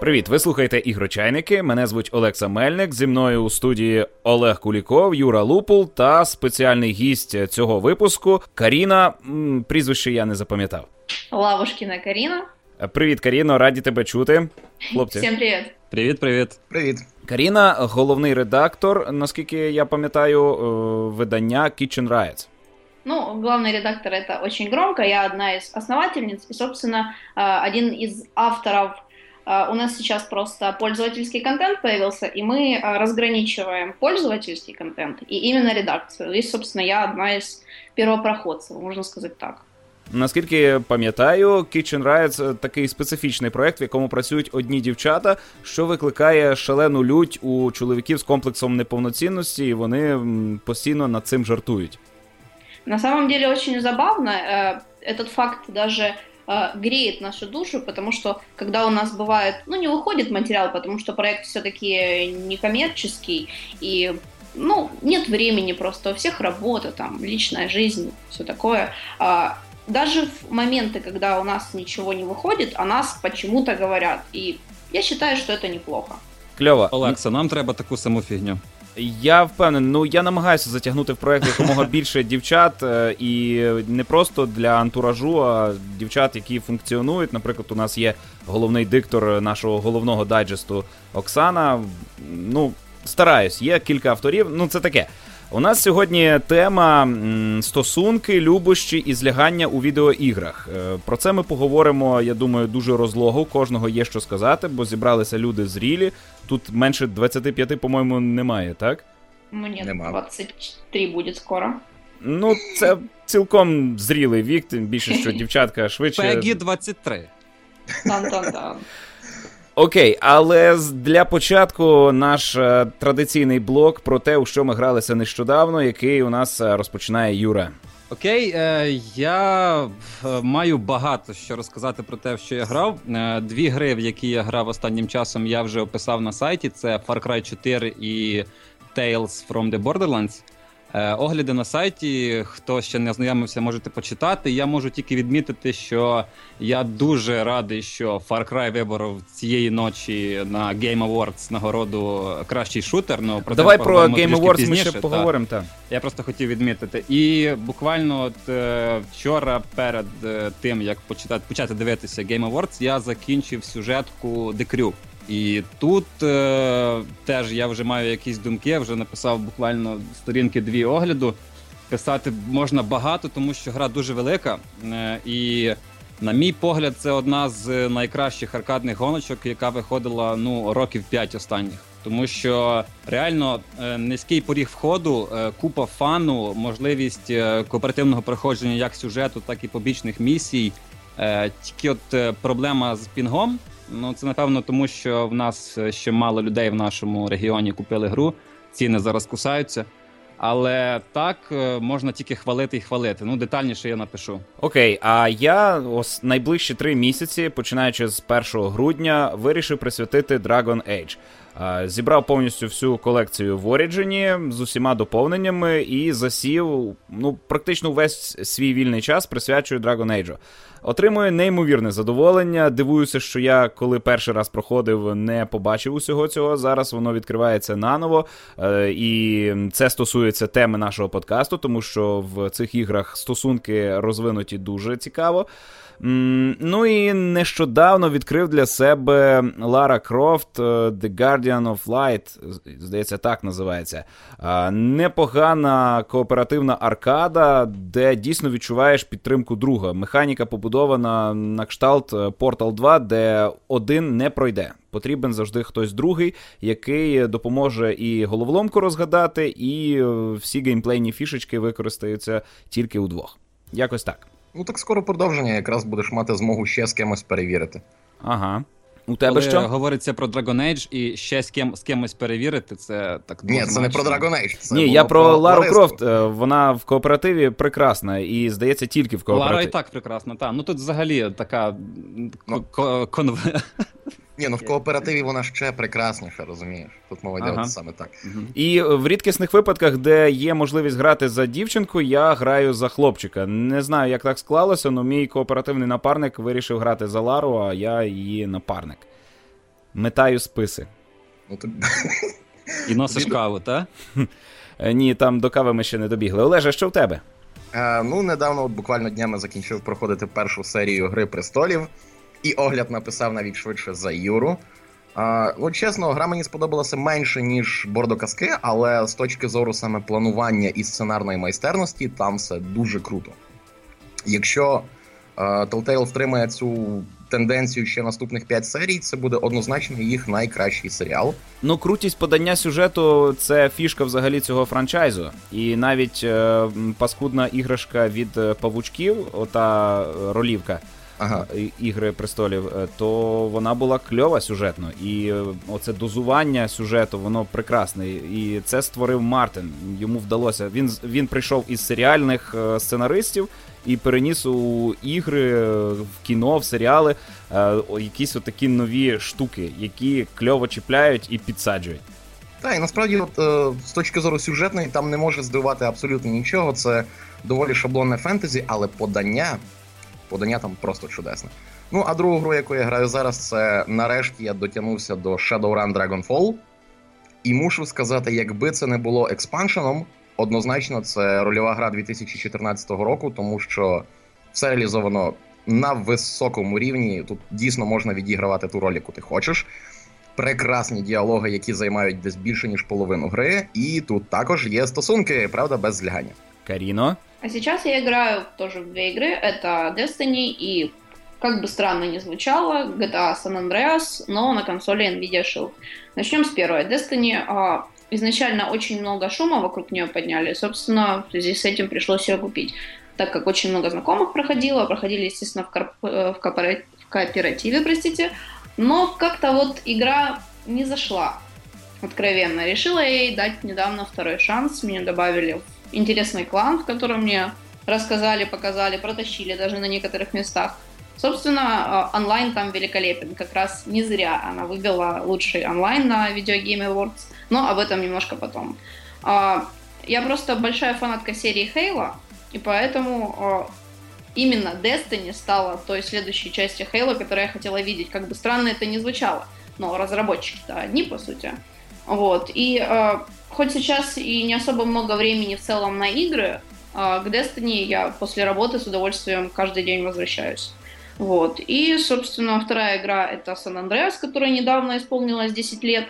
Привіт, ви слухаєте «Ігрочайники», мене звуть Олекс Амельник, зі мною у студії Олег Куліков, Юра Лупул та спеціальний гість цього випуску Каріна, прізвище я не запам'ятав. Лавушкіна Каріна. Привіт, Каріно, раді тебе чути. Хлопці. Всім привіт. Привіт. Привіт. Каріна – головний редактор, наскільки я пам'ятаю, видання Kitchen Riots. Ну, главный редактор – это очень громко, я одна из основательниц и, собственно, один из авторов. У нас сейчас просто пользовательский контент появился, и мы разграничиваем пользовательский контент и именно редакцию. И, собственно, я одна из первопроходцев, можно сказать так. Наскільки пам'ятаю, Kitchen Riots – такий специфічний проект, в якому працюють одні дівчата, що викликає шалену лють у чоловіків з комплексом неповноцінності, і вони постійно над цим жартують. На самом деле очень забавно, этот факт даже греет нашу душу, потому что когда у нас бывает, не выходит материал, потому что проект все-таки некоммерческий, и, нет времени просто, у всех работа, там, личная жизнь, все такое. Даже в моменты, когда у нас ничего не выходит, о нас почему-то говорят, и я считаю, что это неплохо. Клево. Олекса, нам треба таку саму фігню. Я впевнений, я намагаюся затягнути в проєкт якомога більше дівчат, і не просто для антуражу, а дівчат, які функціонують. Наприклад, у нас є головний диктор нашого головного дайджесту Оксана. Стараюсь, є кілька авторів, це таке. У нас сьогодні тема стосунки, любощі і злягання у відеоіграх. Про це ми поговоримо, я думаю, дуже розлого, кожного є що сказати, бо зібралися люди зрілі. Тут менше 25, по-моєму, немає, так? Мені 23 буде скоро. Це цілком зрілий вік, тим більше, що дівчатка швидше... Пегі 23. Тан-тан-тан. Окей, але для початку наш традиційний блок про те, у що ми гралися нещодавно, який у нас розпочинає Юра. Окей, я маю багато що розказати про те, що я грав. Дві гри, в які я грав останнім часом, я вже описав на сайті. Це Far Cry 4 і Tales from the Borderlands. Огляди на сайті, хто ще не ознайомився, можете почитати. Я можу тільки відмітити, що я дуже радий, що Far Cry виборов цієї ночі на Game Awards нагороду кращий шутер. Давай про Game Awards пізніше, ми ще поговоримо. Я просто хотів відмітити. І буквально вчора перед тим, як почати дивитися Game Awards, я закінчив сюжетку The Crew. І тут теж я вже маю якісь думки, я вже написав буквально сторінки дві огляду. Писати можна багато, тому що гра дуже велика. І, на мій погляд, це одна з найкращих аркадних гоночок, яка виходила років 5 останніх. Тому що реально низький поріг входу, купа фану, можливість кооперативного проходження як сюжету, так і побічних місій. Тільки от проблема з пінгом. Це, напевно, тому що в нас ще мало людей в нашому регіоні купили гру, ціни зараз кусаються. Але так, можна тільки хвалити і хвалити. Детальніше я напишу. Окей, а я найближчі 3 місяці, починаючи з 1 грудня, вирішив присвятити Dragon Age. Зібрав повністю всю колекцію в Origin з усіма доповненнями і засів, практично весь свій вільний час присвячую Dragon Age. Отримую неймовірне задоволення, дивуюся, що я, коли перший раз проходив, не побачив усього цього, зараз воно відкривається наново, і це стосується теми нашого подкасту, тому що в цих іграх стосунки розвинуті дуже цікаво. І нещодавно відкрив для себе Лара Крофт The Guardian of Light, здається, так називається. Непогана кооперативна аркада, де дійсно відчуваєш підтримку друга. Механіка побудована на кшталт Portal 2, де один не пройде. Потрібен завжди хтось другий, який допоможе і головоломку розгадати, і всі геймплейні фішечки використаються тільки удвох. Якось так. Так скоро продовження, якраз будеш мати змогу ще з кимось перевірити. Ага. У тебе коли що? Говориться про Dragon Age і ще з кимось перевірити, це так дуже. Ні, це не про Dragon Age. Ні, я про Лару Крофт. Вона в кооперативі прекрасна і, здається, тільки в кооперативі. Лара і так прекрасна, так. Тут взагалі така в кооперативі вона ще прекрасніша, розумієш? Тут мова йде саме так. І в рідкісних випадках, де є можливість грати за дівчинку, я граю за хлопчика. Не знаю, як так склалося, але мій кооперативний напарник вирішив грати за Лару, а я її напарник. метаю списи. І носиш каву, так? Ні, там до кави ми ще не добігли. Олеже, що в тебе? Ну, недавно, от буквально днями закінчив проходити першу серію «Гри престолів», і огляд написав навіть швидше за Юру. Ну, чесно, гра мені сподобалася менше, ніж «Бордоказки», але з точки зору саме планування і сценарної майстерності, там все дуже круто. Якщо Telltale втримає цю тенденцію ще наступних 5 серій, це буде однозначно їх найкращий серіал. Ну, крутість подання сюжету – це фішка взагалі цього франчайзу. І навіть паскудна іграшка від павучків, ота ролівка, ага, «Ігри престолів», то вона була кльова сюжетно. І оце дозування сюжету, воно прекрасне. І це створив Мартин. Йому вдалося. Він прийшов із серіальних сценаристів і переніс у ігри, в кіно, в серіали якісь отакі нові штуки, які кльово чіпляють і підсаджують. Так, і насправді от, з точки зору сюжетної там не може здивувати абсолютно нічого. Це доволі шаблонне фентезі, але подання там просто чудесне. Ну, а другу гру, яку я граю зараз, це нарешті я дотягнувся до Shadowrun Dragonfall. І мушу сказати, якби це не було експаншеном, однозначно це рольова гра 2014 року, тому що все реалізовано на високому рівні. Тут дійсно можна відігравати ту роль, яку ти хочеш. Прекрасні діалоги, які займають десь більше, ніж половину гри. І тут також є стосунки, правда, без злягання. Каріно? А сейчас я играю тоже в две игры, это Destiny и, как бы странно ни звучало, GTA San Andreas, но на консоли Nvidia Shield. Начнем с первой. Destiny, изначально очень много шума вокруг нее подняли, собственно, в связи с этим пришлось ее купить, так как очень много знакомых проходили, естественно, в кооперативе, простите, но как-то вот игра не зашла, откровенно. Решила я ей дать недавно второй шанс, меня добавили в интересный клан, в котором мне рассказали, показали, протащили даже на некоторых местах. Собственно, онлайн там великолепен. Как раз не зря она выбила лучший онлайн на Video Game Awards, но об этом немножко потом. Я просто большая фанатка серии Halo, и поэтому именно Destiny стала той следующей частью Halo, которую я хотела видеть. Как бы странно это ни звучало, но разработчики-то одни, по сути. Вот, и хоть сейчас и не особо много времени в целом на игры, к Destiny я после работы с удовольствием каждый день возвращаюсь. Вот. И, собственно, вторая игра — это San Andreas, которая недавно исполнилась 10 лет.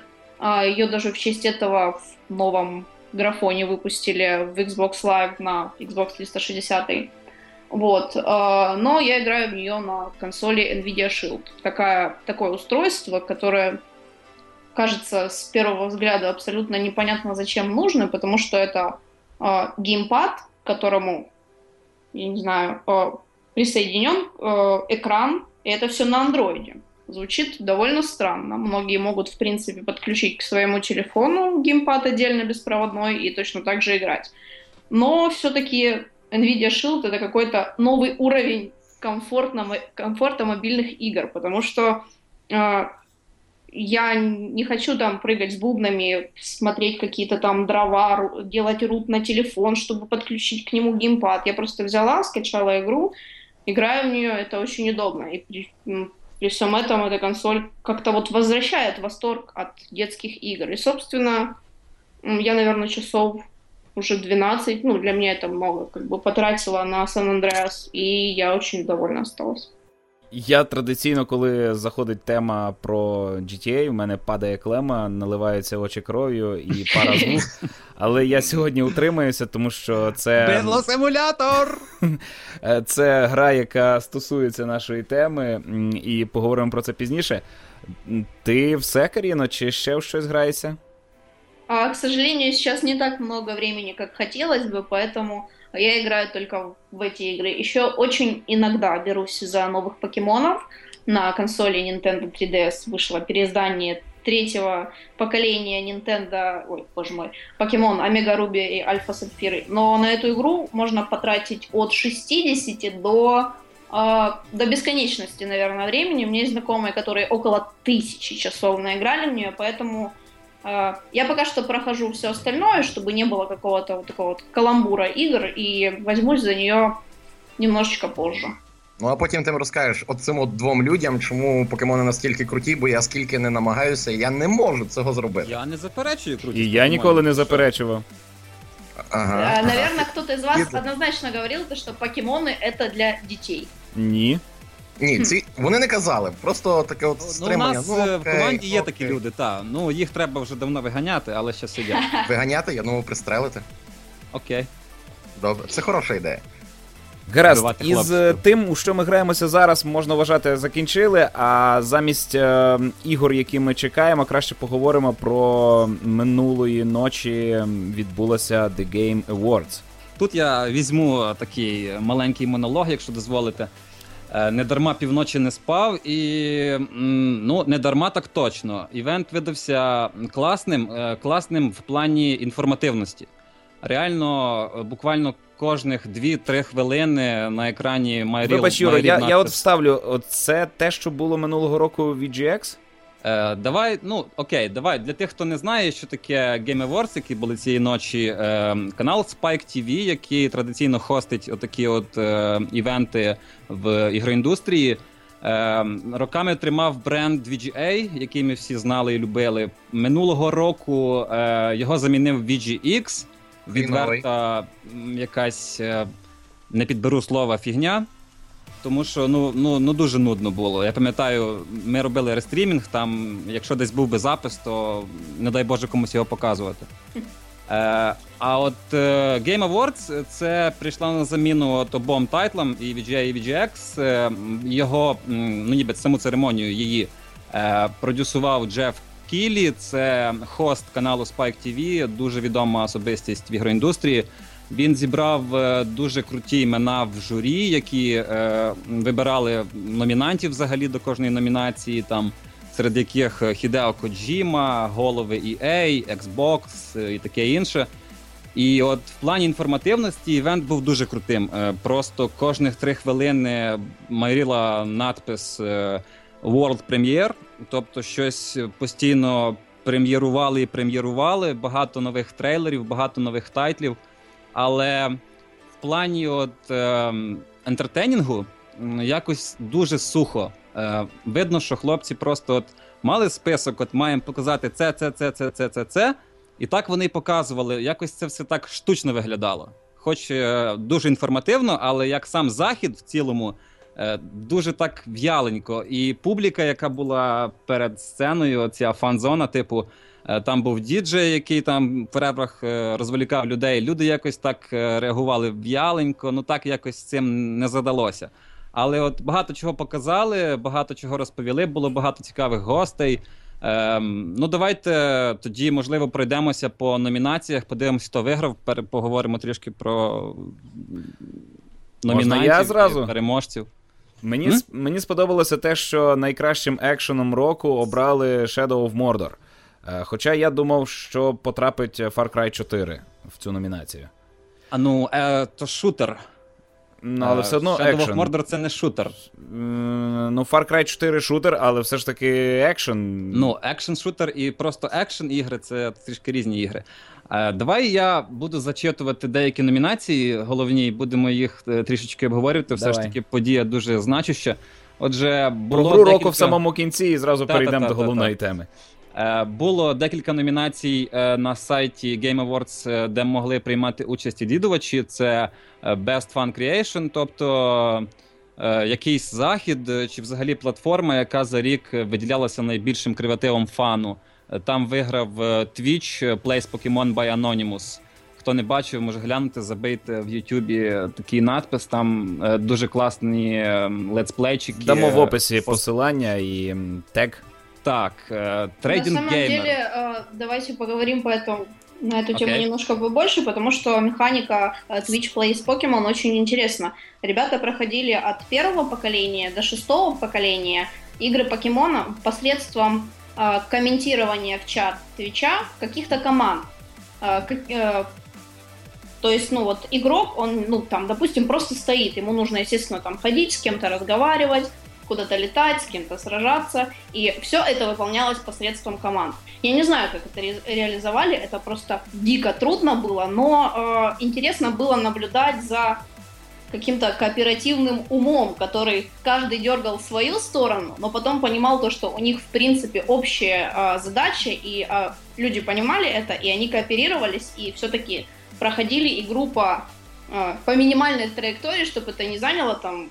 Ее даже в честь этого в новом графоне выпустили в Xbox Live на Xbox 360. Вот. Но я играю в нее на консоли Nvidia Shield. Такое устройство, которое... кажется, с первого взгляда абсолютно непонятно, зачем нужно, потому что это геймпад, к которому, я не знаю, присоединен экран, и это все на андроиде. Звучит довольно странно. Многие могут, в принципе, подключить к своему телефону геймпад отдельно беспроводной и точно так же играть. Но все-таки Nvidia Shield — это какой-то новый уровень комфорта мобильных игр, потому что... я не хочу там прыгать с бубнами, смотреть какие-то там дрова, делать рут на телефон, чтобы подключить к нему геймпад. Я просто взяла, скачала игру, играю в нее, это очень удобно. И при всем этом эта консоль как-то вот возвращает восторг от детских игр. И, собственно, я, наверное, часов уже 12, ну, для меня это много, как бы потратила на San Andreas, и я очень довольна осталась. Я традиційно, коли заходить тема про GTA, в мене падає клема, наливаються очі кров'ю і пара звук. Але я сьогодні утримаюся, тому що це... Бедло-симулятор! Це гра, яка стосується нашої теми, і поговоримо про це пізніше. Ти все, Каріно, чи ще в щось граєшся? К сожалению, сейчас не так много времени, как хотелось бы, поэтому... я играю только в эти игры. Еще очень иногда берусь за новых покемонов. На консоли Nintendo 3DS вышло переиздание третьего поколения Nintendo... ой, боже мой, Pokemon Omega Ruby и Alpha Sapphire. Но на эту игру можно потратить от 60 до бесконечности, наверное, времени. У меня есть знакомые, которые около 1000 часов наиграли в нее, поэтому... я пока что прохожу все остальное, чтобы не было какого-то вот такого вот каламбура игр, и возьмусь за нее немножечко позже. Ну а потім ти розкажеш оцим от двом людям, чому покемони настільки круті, бо я скільки не намагаюся, я не можу цього зробити. Я не заперечую крутість. І я ніколи не заперечував. Ага. Наверное, кто-то из вас однозначно говорил, что покемоны это для детей. Ні. Ні, ці вони не казали, просто таке от стримання. У нас в команді є такі люди, так. Ну, їх треба вже давно виганяти, але ще сидять. Виганяти? Я думав, пристрелити. Окей. Добре, це хороша ідея. Гаразд, із тим, у що ми граємося зараз, можна вважати, закінчили, а замість ігор, які ми чекаємо, краще поговоримо про минулої ночі відбулося The Game Awards. Тут я візьму такий маленький монолог, якщо дозволите. Недарма півночі не спав і, ну, недарма так точно. Івент видався класним в плані інформативності. Реально, буквально кожних 2-3 хвилини на екрані Майріл. Вибач, Юра, я от вставлю, це те, що було минулого року в VGX? Давай, для тих, хто не знає, що таке Game Awards, які були цієї ночі, канал Spike TV, який традиційно хостить отакі от івенти в ігроіндустрії, роками тримав бренд VGA, який ми всі знали і любили. Минулого року його замінив VGX, відверта якась, не підберу слова, фігня. Тому що, ну дуже нудно було. Я пам'ятаю, ми робили рестрімінг, там, якщо десь був би запис, то не дай Боже комусь його показувати. А от Game Awards, це прийшла на заміну от обом тайтлам, і VGA, і VGX. Його, ну ніби саму церемонію її продюсував Джеф Кілі, це хост каналу Spike TV, дуже відома особистість в ігроіндустрії. Він зібрав дуже круті імена в журі, які вибирали номінантів взагалі до кожної номінації, там, серед яких Хідео Коджіма, голови EA, Xbox і таке інше. І от в плані інформативності івент був дуже крутим. Просто кожних 3 хвилини майріла надпис World Premiere, тобто щось постійно прем'єрували, багато нових трейлерів, багато нових тайтлів. Але в плані от ентертейнінгу якось дуже сухо. Видно, що хлопці просто от мали список, от маємо показати це. І так вони і показували. Якось це все так штучно виглядало. Хоч дуже інформативно, але як сам захід в цілому дуже так в'яленько. І публіка, яка була перед сценою, ця фан-зона, типу, там був діджей, який там в перервах розволікав людей. Люди якось так реагували в'яленько, ну так якось з цим не задалося. Але от багато чого показали, багато чого розповіли, було багато цікавих гостей. Ну давайте тоді, можливо, пройдемося по номінаціях, подивимося, хто виграв, поговоримо трішки про номінантів і переможців. Мені сподобалося те, що найкращим екшеном року обрали Shadow of Mordor. Хоча я думав, що потрапить Far Cry 4 в цю номінацію. А ну, то шутер. Ну, але все одно екшен. Shadow of Mordor це не шутер. Ну, Far Cry 4 шутер, але все ж таки екшен. Ну, екшен-шутер і просто екшен-ігри, це трішки різні ігри. Давай я буду зачитувати деякі номінації головні, і будемо їх трішечки обговорювати. Все ж таки подія дуже значуща. Отже, було про гру декілька... року в самому кінці і зразу перейдемо до головної теми. Було декілька номінацій на сайті Game Awards, де могли приймати участь і відвідувачі. Це Best Fan Creation, тобто якийсь захід чи взагалі платформа, яка за рік виділялася найбільшим креативом фану. Там виграв Twitch Plays Pokemon by Anonymous. Хто не бачив, може глянути, забийте в Ютубі такий надпис, там дуже класні летсплейчики. Дамо в описі посилання і тег. Так, трейдинг геймер. На самом деле, давайте поговорим на эту тему немножко побольше, потому что механика Twitch Plays Pokemon очень интересна. Ребята проходили от первого поколения до шестого поколения игры покемона посредством комментирования в чат Твича каких-то команд. То есть, ну вот, игрок, он, ну там, допустим, просто стоит, ему нужно, естественно, там ходить, с кем-то разговаривать, куда-то летать, с кем-то сражаться, и все это выполнялось посредством команд. Я не знаю, как это реализовали, это просто дико трудно было, но интересно было наблюдать за каким-то кооперативным умом, который каждый дергал в свою сторону, но потом понимал то, что у них, в принципе, общая задача, и люди понимали это, и они кооперировались, и все-таки проходили игру по минимальной траектории, чтобы это не заняло там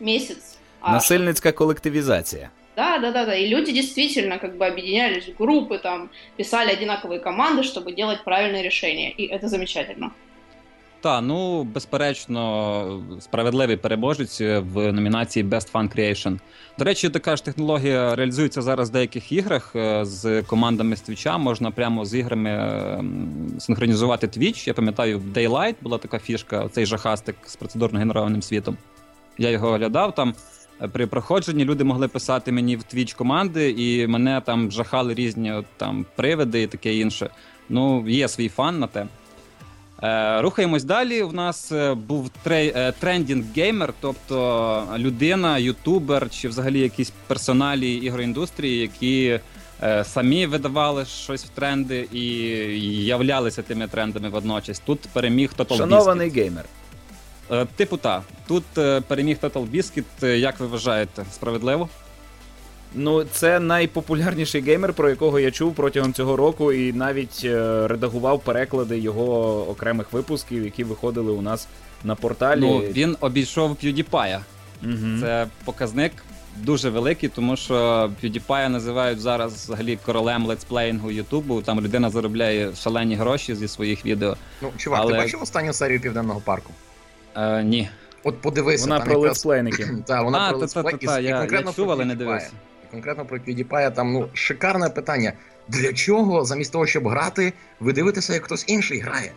месяц. Насильницкая коллективизация. Да, и люди действительно как бы объединялись в группы, там, писали одинаковые команды, чтобы делать правильные решения, и это замечательно. Та, ну, безперечно, справедливий переможець в номінації Best Fan Creation. До речі, така ж технологія реалізується зараз в деяких іграх з командами з Твіча. Можна прямо з іграми синхронізувати Твіч. Я пам'ятаю, в Daylight була така фішка, цей жахастик з процедурно генерованим світом. Я його оглядав там. При проходженні люди могли писати мені в Твіч команди, і мене там жахали різні там привиди і таке інше. Ну, є свій фан на те. Рухаємось далі. У нас був трендінг-геймер, тобто людина, ютубер чи взагалі якісь персоналі ігроіндустрії, які самі видавали щось в тренди і являлися тими трендами водночас. Тут переміг TotalBiscuit. Шанований геймер. Типу та. Тут переміг TotalBiscuit. Як ви вважаєте, справедливо? Ну, це найпопулярніший геймер, про якого я чув протягом цього року, і навіть редагував переклади його окремих випусків, які виходили у нас на порталі. Ну, він обійшов PewDiePie. Угу. Це показник дуже великий, тому що PewDiePie називають зараз взагалі королем летсплеїнгу Ютубу. Там людина заробляє шалені гроші зі своїх відео. Ну, чувак, ти бачив останню серію Південного парку? Ні. От подивися. Вона про летсплейників. Так, вона про летсплейників. Я чув, але не дивився. Конкретно про PewDiePie, там, ну, шикарне питання. Для чого, замість того, щоб грати, ви дивитеся, як хтось інший грає?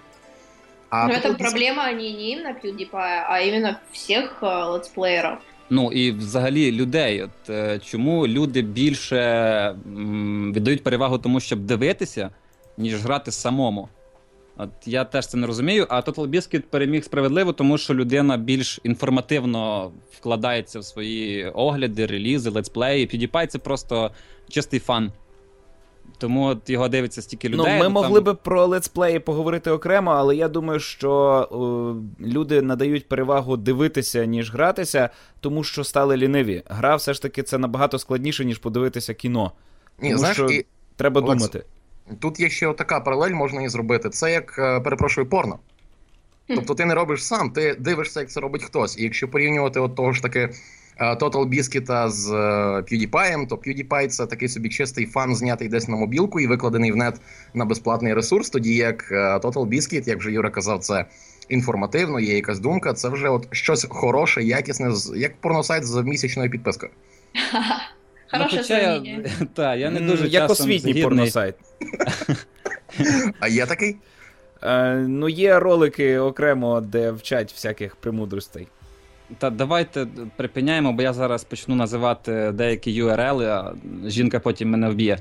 Ну, це проблема не іменно PewDiePie, а іменно всіх летсплеєрів. Ну, і взагалі людей. От, чому люди більше віддають перевагу тому, щоб дивитися, ніж грати самому? От я теж це не розумію, а TotalBiscuit переміг справедливо, тому що людина більш інформативно вкладається в свої огляди, релізи, летсплеї. PewDiePie — це просто чистий фан. Тому от його дивиться стільки людей. Ну, ми могли би про летсплеї поговорити окремо, але я думаю, що люди надають перевагу дивитися, ніж гратися, тому що стали ліниві. Гра все ж таки це набагато складніше, ніж подивитися кіно. Ні, тому знаєш, що і... треба думати. Тут є ще така паралель, можна і зробити. Це як, перепрошую, порно. Тобто ти не робиш сам, ти дивишся, як це робить хтось. І якщо порівнювати от того ж таки TotalBiscuit з PewDiePie, то PewDiePie — це такий собі чистий фан, знятий десь на мобілку і викладений в нет на безплатний ресурс. Тоді як TotalBiscuit, як вже Юра казав, це інформативно, є якась думка, це вже от щось хороше, якісне, як порносайт з місячною підпискою. Хороше сравнення. Та, я не дуже як освітній порносайт. А є такий? Ну, є ролики окремо, де вчать всяких премудростей. Та давайте припиняємо, бо я зараз почну називати деякі URL, а жінка потім мене вб'є.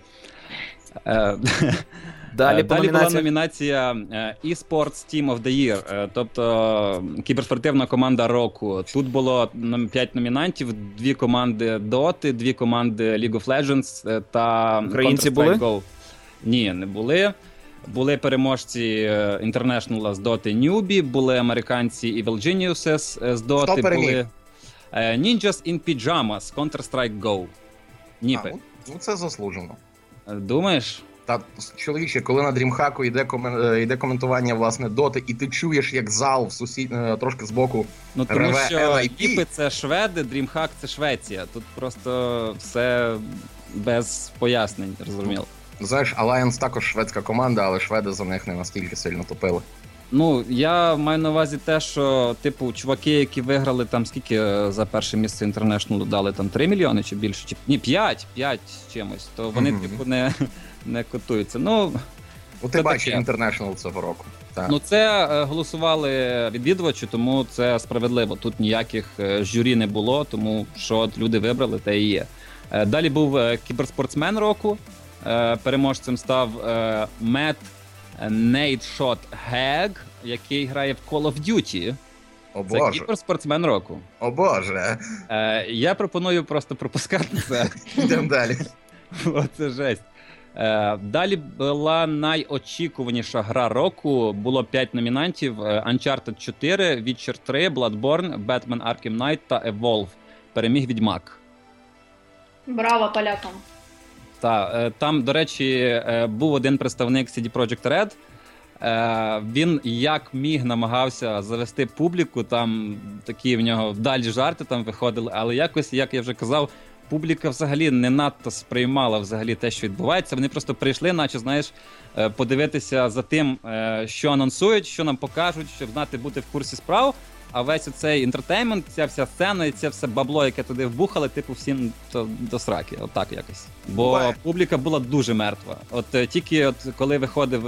Далі була номінація eSports Team of the Year, тобто кіберспортивна команда року. Тут було 5 номінантів, 2 команди Dota, 2 команди League of Legends та Counter-Strike GO. Ні, не були. Були переможці International з Dota Newbie, були американці Evil Geniuses з Dota. Хто переміг? Були Ninjas in Pyjama з Counter-Strike GO. Ніпи. Ну це заслужено. Думаєш? Та, чоловіче, коли на DreamHack йде коментування, власне, доти, і ти чуєш, як зал в трошки збоку реве NIP. Ну, тому що Ніпи — це шведи, DreamHack — це Швеція. Тут просто все без пояснень, розуміло. Знаєш, Alliance також шведська команда, але шведи за них не настільки сильно топили. Ну, я маю на увазі те, що, типу, чуваки, які виграли там скільки за перше місце International дали, там 3 мільйони чи більше, чи... Ні, 5 чимось, то вони, типу, не котуються. Ну, ти бачиш International цього року. Так. Ну, це голосували відвідувачі, тому це справедливо. Тут ніяких журі не було, тому що люди вибрали, те і є. Далі був кіберспортсмен року. Переможцем став Мет Нейтшот Гег, який грає в Call of Duty. О, це Боже. Кіберспортсмен року. О Боже! Я пропоную просто пропускати це. Йдемо далі. О, це жесть. Далі була найочікуваніша гра року, було 5 номінантів: Uncharted 4, Witcher 3, Bloodborne, Batman Arkham Knight та Evolve. Переміг Відьмак. Браво полякам. Так, там, до речі, був один представник CD Projekt Red. Він як міг намагався завести публіку, там такі в нього вдалі жарти там виходили, але якось, як я вже казав, публіка взагалі не надто сприймала взагалі те, що відбувається. Вони просто прийшли, наче, знаєш, подивитися за тим, що анонсують, що нам покажуть, щоб знати, бути в курсі справ. А весь цей інтертеймент, ця вся сцена і це все бабло, яке туди вбухали, типу всім до сраки, отак якось. Бо публіка була дуже мертва. От тільки от коли виходив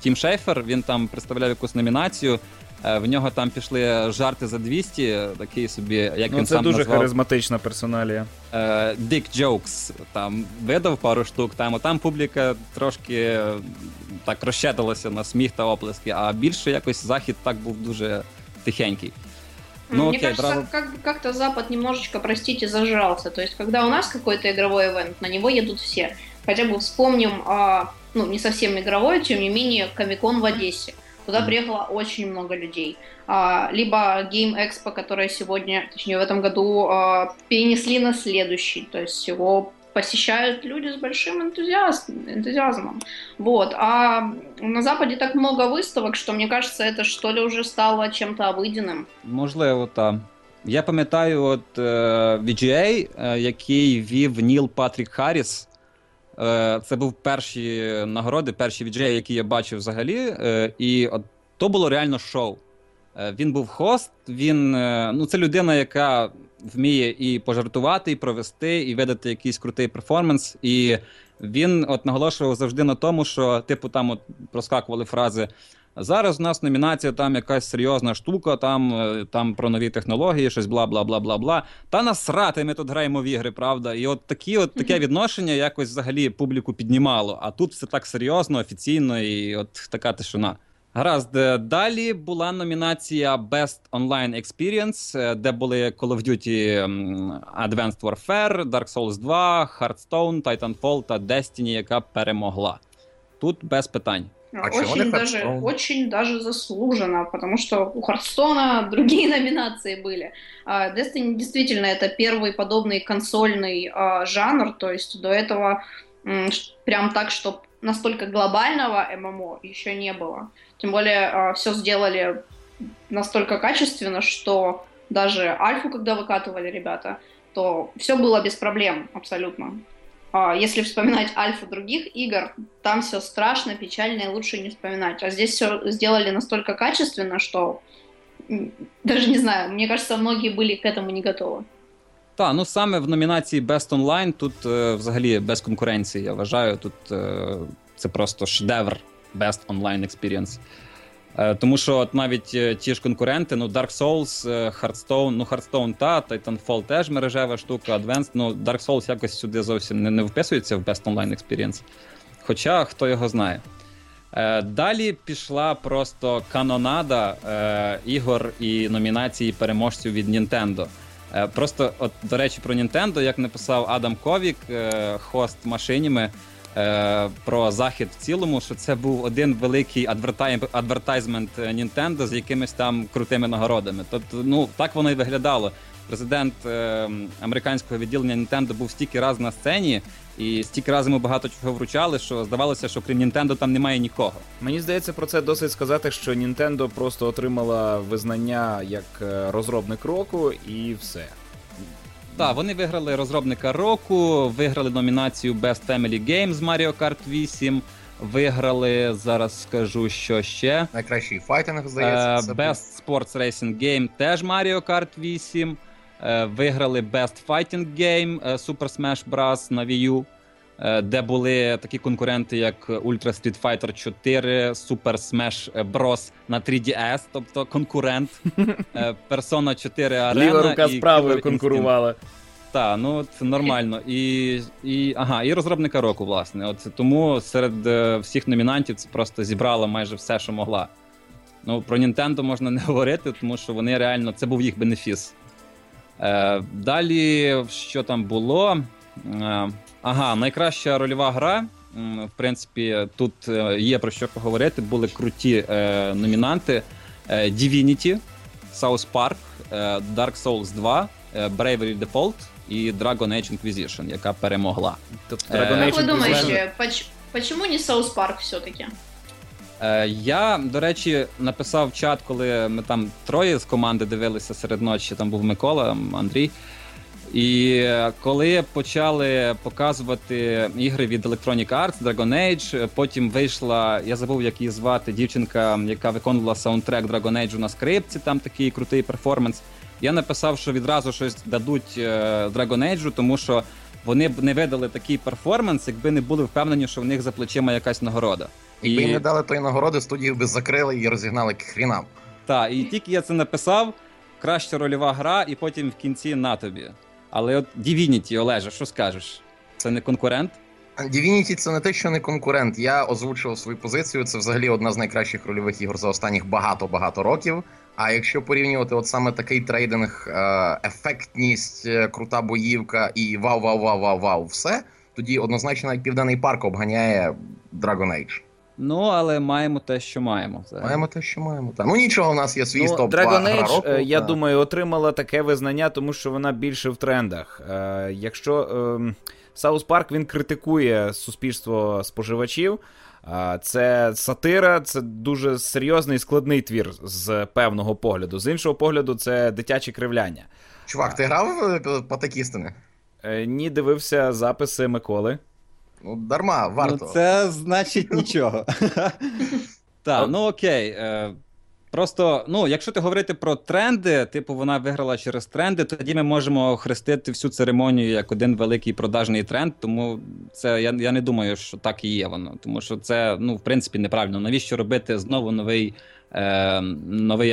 Тім Шейфер, він там представляв якусь номінацію, в нього там пішли жарти за 200, такий собі, як він сам назвав. Ну, це дуже харизматична персоналія. Dick Jokes, там видав пару штук, там публіка трошки так розщедилася на сміх та оплески, а більше якось захід так був дуже тихенький. Ну, мне кажется, как-то Запад немножечко, простите, зажрался. То есть, когда у нас какой-то игровой ивент, на него едут все. Хотя бы вспомним, не совсем игровой, тем не менее, Комик-кон в Одессе. Туда приехало очень много людей. Либо Game Expo, которое сегодня, точнее, в этом году перенесли на следующий. То есть, его посещают люди с большим энтузиазмом. Вот. А на Западі так много виставок, що, мені кажется, це, що ли, вже стало чим-то обиденним. Можливо, так. Я пам'ятаю от VGA, який вів Ніл Патрік Харріс. Це був перші нагороди, перші VGA, які я бачив взагалі. І от то було реально шоу. Він був хост, це людина, яка вміє і пожартувати, і провести, і видати якийсь крутий перформанс. І він от наголошував завжди на тому, що типу там от проскакували фрази: зараз у нас номінація, там якась серйозна штука, там про нові технології, щось бла-бла-бла-бла-бла. Та насрати, ми тут граємо в ігри, правда? І таке відношення якось взагалі публіку піднімало. А тут все так серйозно, офіційно і от така тишина. Гаразд, далі була номінація Best Online Experience, де були Call of Duty Advanced Warfare, Dark Souls 2, Hearthstone, Titanfall та Destiny, яка перемогла. Тут без питань. Очень даже заслуженно, потому что у Hearthstone другие номинации были. Destiny действительно это первый подобный консольный жанр, то есть до этого прям так, что настолько глобального ММО еще не было. Тем более, все сделали настолько качественно, что даже альфу, когда выкатывали ребята, то все было без проблем абсолютно. Если вспоминать альфу других игр, там все страшно, печально и лучше не вспоминать. А здесь все сделали настолько качественно, что даже не знаю, мне кажется, многие были к этому не готовы. Так, саме в номінації Best Online тут взагалі без конкуренції, я вважаю. Тут це просто шедевр Best Online Experience. Тому що от навіть ті ж конкуренти, Dark Souls, Hearthstone, Hearthstone Titanfall теж мережева штука, Advanced, Dark Souls якось сюди зовсім не вписується в Best Online Experience. Хоча, хто його знає. Далі пішла просто канонада ігор і номінації переможців від Nintendo. Просто, от, до речі, про Nintendo, як написав Адам Ковік, хост Машиніми, про захід в цілому, що це був один великий адвертайзмент Nintendo з якимись там крутими нагородами. Тобто, так воно і виглядало. Президент американського відділення Nintendo був стільки раз на сцені, і стільки разів йому багато чого вручали, що здавалося, що крім Nintendo там немає нікого. Мені здається, про це досить сказати, що Nintendo просто отримала визнання як розробник року, і все. Так, вони виграли розробника року, виграли номінацію Best Family Game з Маріо Карт 8, виграли, зараз скажу, що ще. Найкращий файтинг, здається. Best Sports Racing Game теж Маріо Карт 8. Виграли Best Fighting Game Super Smash Bros. На Wii U, де були такі конкуренти, як Ultra Street Fighter 4, Super Smash Bros. На 3DS, тобто конкурент, Persona 4 Arena. Ліва рука з правою конкурувала. Так, це нормально. І розробника року, власне. Тому серед всіх номінантів це просто зібрала майже все, що могла. Про Nintendo можна не говорити, тому що вони реально, це був їх бенефіс. Далі, що там було? Найкраща рольова гра в принципі, тут є про що поговорити. Були круті номінанти. Divinity, South Park, Dark Souls 2, Bravely Default і Dragon Age Inquisition, яка перемогла. Тобто Dragon Age Inquisition. Думаєте, чому не South Park все-таки? Я, до речі, написав в чат, коли ми там троє з команди дивилися серед ночі, там був Микола, Андрій. І коли почали показувати ігри від Electronic Arts, Dragon Age, потім вийшла, я забув, як її звати, дівчинка, яка виконувала саундтрек Dragon Age на скрипці, там такий крутий перформанс. Я написав, що відразу щось дадуть Dragon Age, тому що вони б не видали такий перформанс, якби не були впевнені, що в них за плечима якась нагорода. Якби їм не дали тої нагороди, студію би закрили і розігнали к хрінам. Так, і тільки я це написав, краща рольова гра, і потім в кінці на тобі. Але от Divinity, Олеже, що скажеш? Це не конкурент? Divinity — це не те, що не конкурент. Я озвучував свою позицію, це взагалі одна з найкращих рольових ігор за останніх багато-багато років. А якщо порівнювати от саме такий трейдинг, ефектність, крута боївка і вау-вау-вау-вау-вау все, тоді однозначно навіть Південний парк обганяє Dragon Age. Ну, але маємо те, що маємо. Маємо те, що маємо. Так. Ну, нічого, у нас є свій топ-2 гра року. Dragon Age, я думаю, отримала таке визнання, тому що вона більше в трендах. Якщо South Park, він критикує суспільство споживачів, це сатира, це дуже серйозний складний твір з певного погляду. З іншого погляду, це дитячі кривляння. Чувак, ти грав Патакістини? Ні, дивився записи Миколи. Ну, дарма, варто. Ну, це значить нічого. Так, ну окей. Просто, ну, якщо ти говорити про тренди, типу вона виграла через тренди, тоді ми можемо охрестити всю церемонію як один великий продажний тренд, тому це, я не думаю, що так і є воно. Тому що це, ну, в принципі, неправильно. Навіщо робити знову новий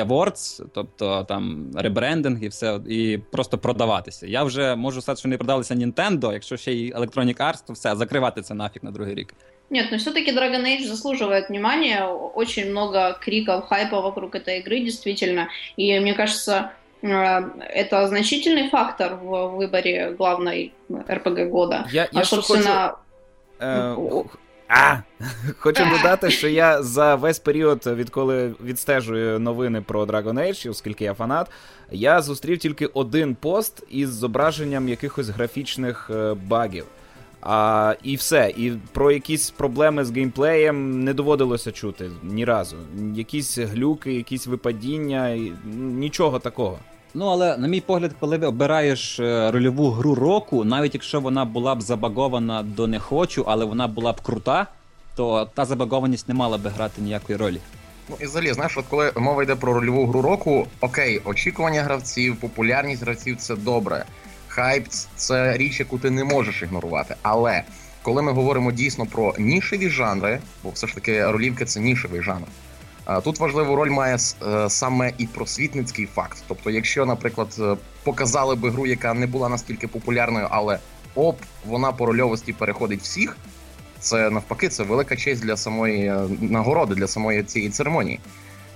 Awards, тобто там ребрендинг і все, і просто продаватися. Я вже можу сказати, що не продалися Nintendo, якщо ще й Electronic Arts, то все, закривати це нафіг на другий рік. Нет, но все-таки Dragon Age заслуживает внимания, очень много криков, хайпа вокруг этой игры, действительно, и мне кажется, это значительный фактор в выборе главной RPG года. Я собственно... Хочу додати, що я за весь період, відколи відстежую новини про Dragon Age, оскільки я фанат, я зустрів тільки один пост із зображенням якихось графічних багів. І все. І про якісь проблеми з геймплеєм не доводилося чути ні разу. Якісь глюки, якісь випадіння, нічого такого. Ну, але, на мій погляд, коли ви обираєш рольову гру року, навіть якщо вона була б забагована до не хочу, але вона була б крута, то та забагованість не мала би грати ніякої ролі. Ну, і взагалі, знаєш, от коли мова йде про рольову гру року, окей, очікування гравців, популярність гравців – це добре. Хайп – це річ, яку ти не можеш ігнорувати. Але коли ми говоримо дійсно про нішеві жанри, бо все ж таки ролівки – це нішевий жанр, тут важливу роль має саме і просвітницький факт. Тобто, якщо, наприклад, показали би гру, яка не була настільки популярною, але оп, вона по рольовості переходить всіх, це навпаки, це велика честь для самої нагороди, для самої цієї церемонії.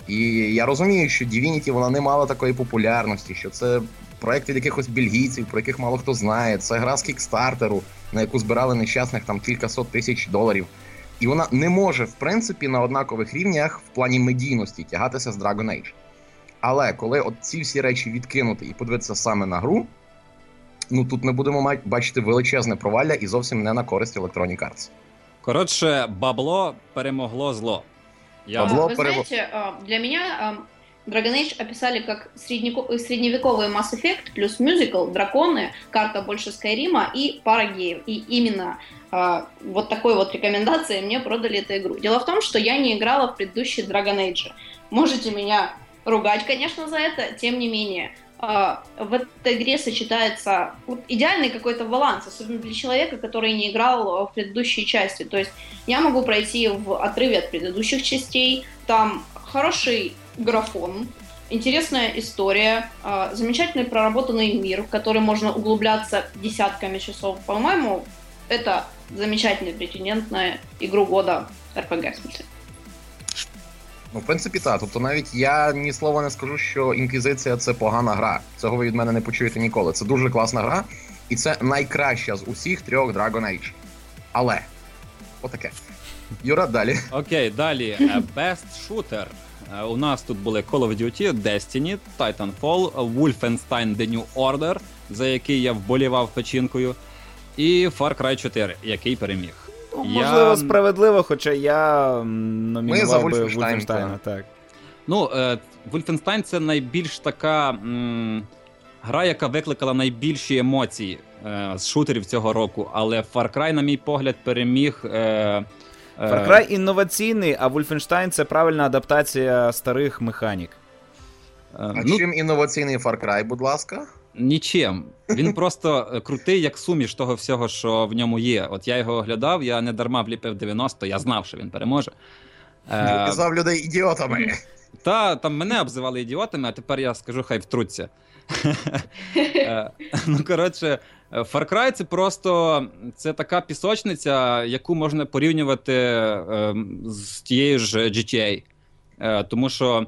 І я розумію, що Divinity, вона не мала такої популярності, що це проєкт від якихось бельгійців, про яких мало хто знає, це гра з кікстартеру, на яку збирали нещасних там кількасот тисяч $. І вона не може, в принципі, на однакових рівнях в плані медійності тягатися з Dragon Age. Але коли от ці всі речі відкинути і подивитися саме на гру, ну тут ми будемо бачити величезне провалля і зовсім не на користь Electronic Arts. Коротше, бабло перемогло зло. Знаете, для меня Dragon Age описали как средневековый Mass Effect плюс мюзикл, драконы, карта больше Скайрима и пара геев. И именно вот такой вот рекомендацией мне продали эту игру. Дело в том, что я не играла в предыдущие Dragon Age. Можете меня ругать, конечно, за это, тем не менее. В этой игре сочетается идеальный какой-то баланс, особенно для человека, который не играл в предыдущие части. То есть я могу пройти в отрыве от предыдущих частей, там хороший графон, интересная история, замечательный проработанный мир, в который можно углубляться десятками часов. По-моему, это замечательный претендент на игру года RPG, в смысле. Ну, в принципі, так. Тобто навіть я ні слова не скажу, що «Інквізиція» — це погана гра. Цього ви від мене не почуєте ніколи. Це дуже класна гра, і це найкраща з усіх трьох Dragon Age. Але Отаке. Юра, далі. Окей, далі. Best Shooter. У нас тут були Call of Duty, Destiny, Titanfall, Wolfenstein The New Order, за який я вболівав печінкою, і Far Cry 4, який переміг. Ну, можливо, справедливо, хоча я номінував би Wolfenstein. Так. Ну, Wolfenstein — це найбільш така гра, яка викликала найбільші емоції з шутерів цього року, але Far Cry, на мій погляд, переміг. Far Cry інноваційний, а Wolfenstein — це правильна адаптація старих механік. А чим інноваційний Far Cry, будь ласка? Нічим. Він просто крутий, як суміш того всього, що в ньому є. От я його оглядав, я не дарма вліпив 90, я знав, що він переможе. Я казав людей ідіотами. Та, там мене обзивали ідіотами, а тепер я скажу, хай втруться. Ну, коротше, Far Cry — це просто, це така пісочниця, яку можна порівнювати з тією ж GTA. Тому що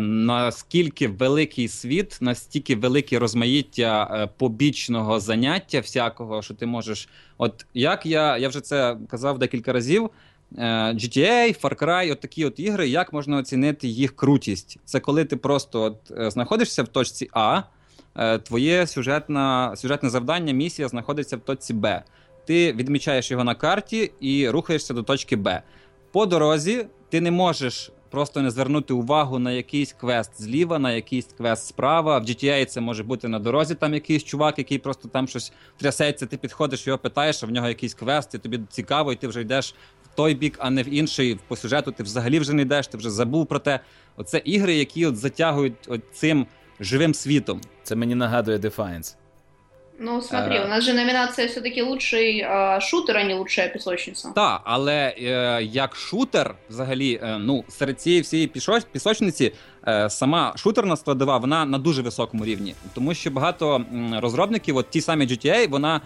наскільки великий світ, настільки велике розмаїття побічного заняття всякого, що ти можеш... От як я вже це казав декілька разів, GTA, Far Cry, от такі от ігри, як можна оцінити їх крутість? Це коли ти просто от знаходишся в точці А, твоє сюжетне завдання, місія знаходиться в точці Б. Ти відмічаєш його на карті і рухаєшся до точки Б. По дорозі ти не можеш просто не звернути увагу на якийсь квест зліва, на якийсь квест справа. В GTA це може бути на дорозі там якийсь чувак, який просто там щось трясеться, ти підходиш, його питаєш, а в нього якийсь квест, і тобі цікаво, і ти вже йдеш той бік, а не в інший, по сюжету ти взагалі вже не йдеш, ти вже забув про те. Оце ігри, які от затягують от цим живим світом. Це мені нагадує Defiance. Ну, смотри, у нас же номінація все-таки лучший шутер, а не лучша пісочниця. Так, але як шутер, взагалі, ну, серед цієї всієї пісочниці, сама шутерна складова, вона на дуже високому рівні. Тому що багато розробників, от ті самі GTA,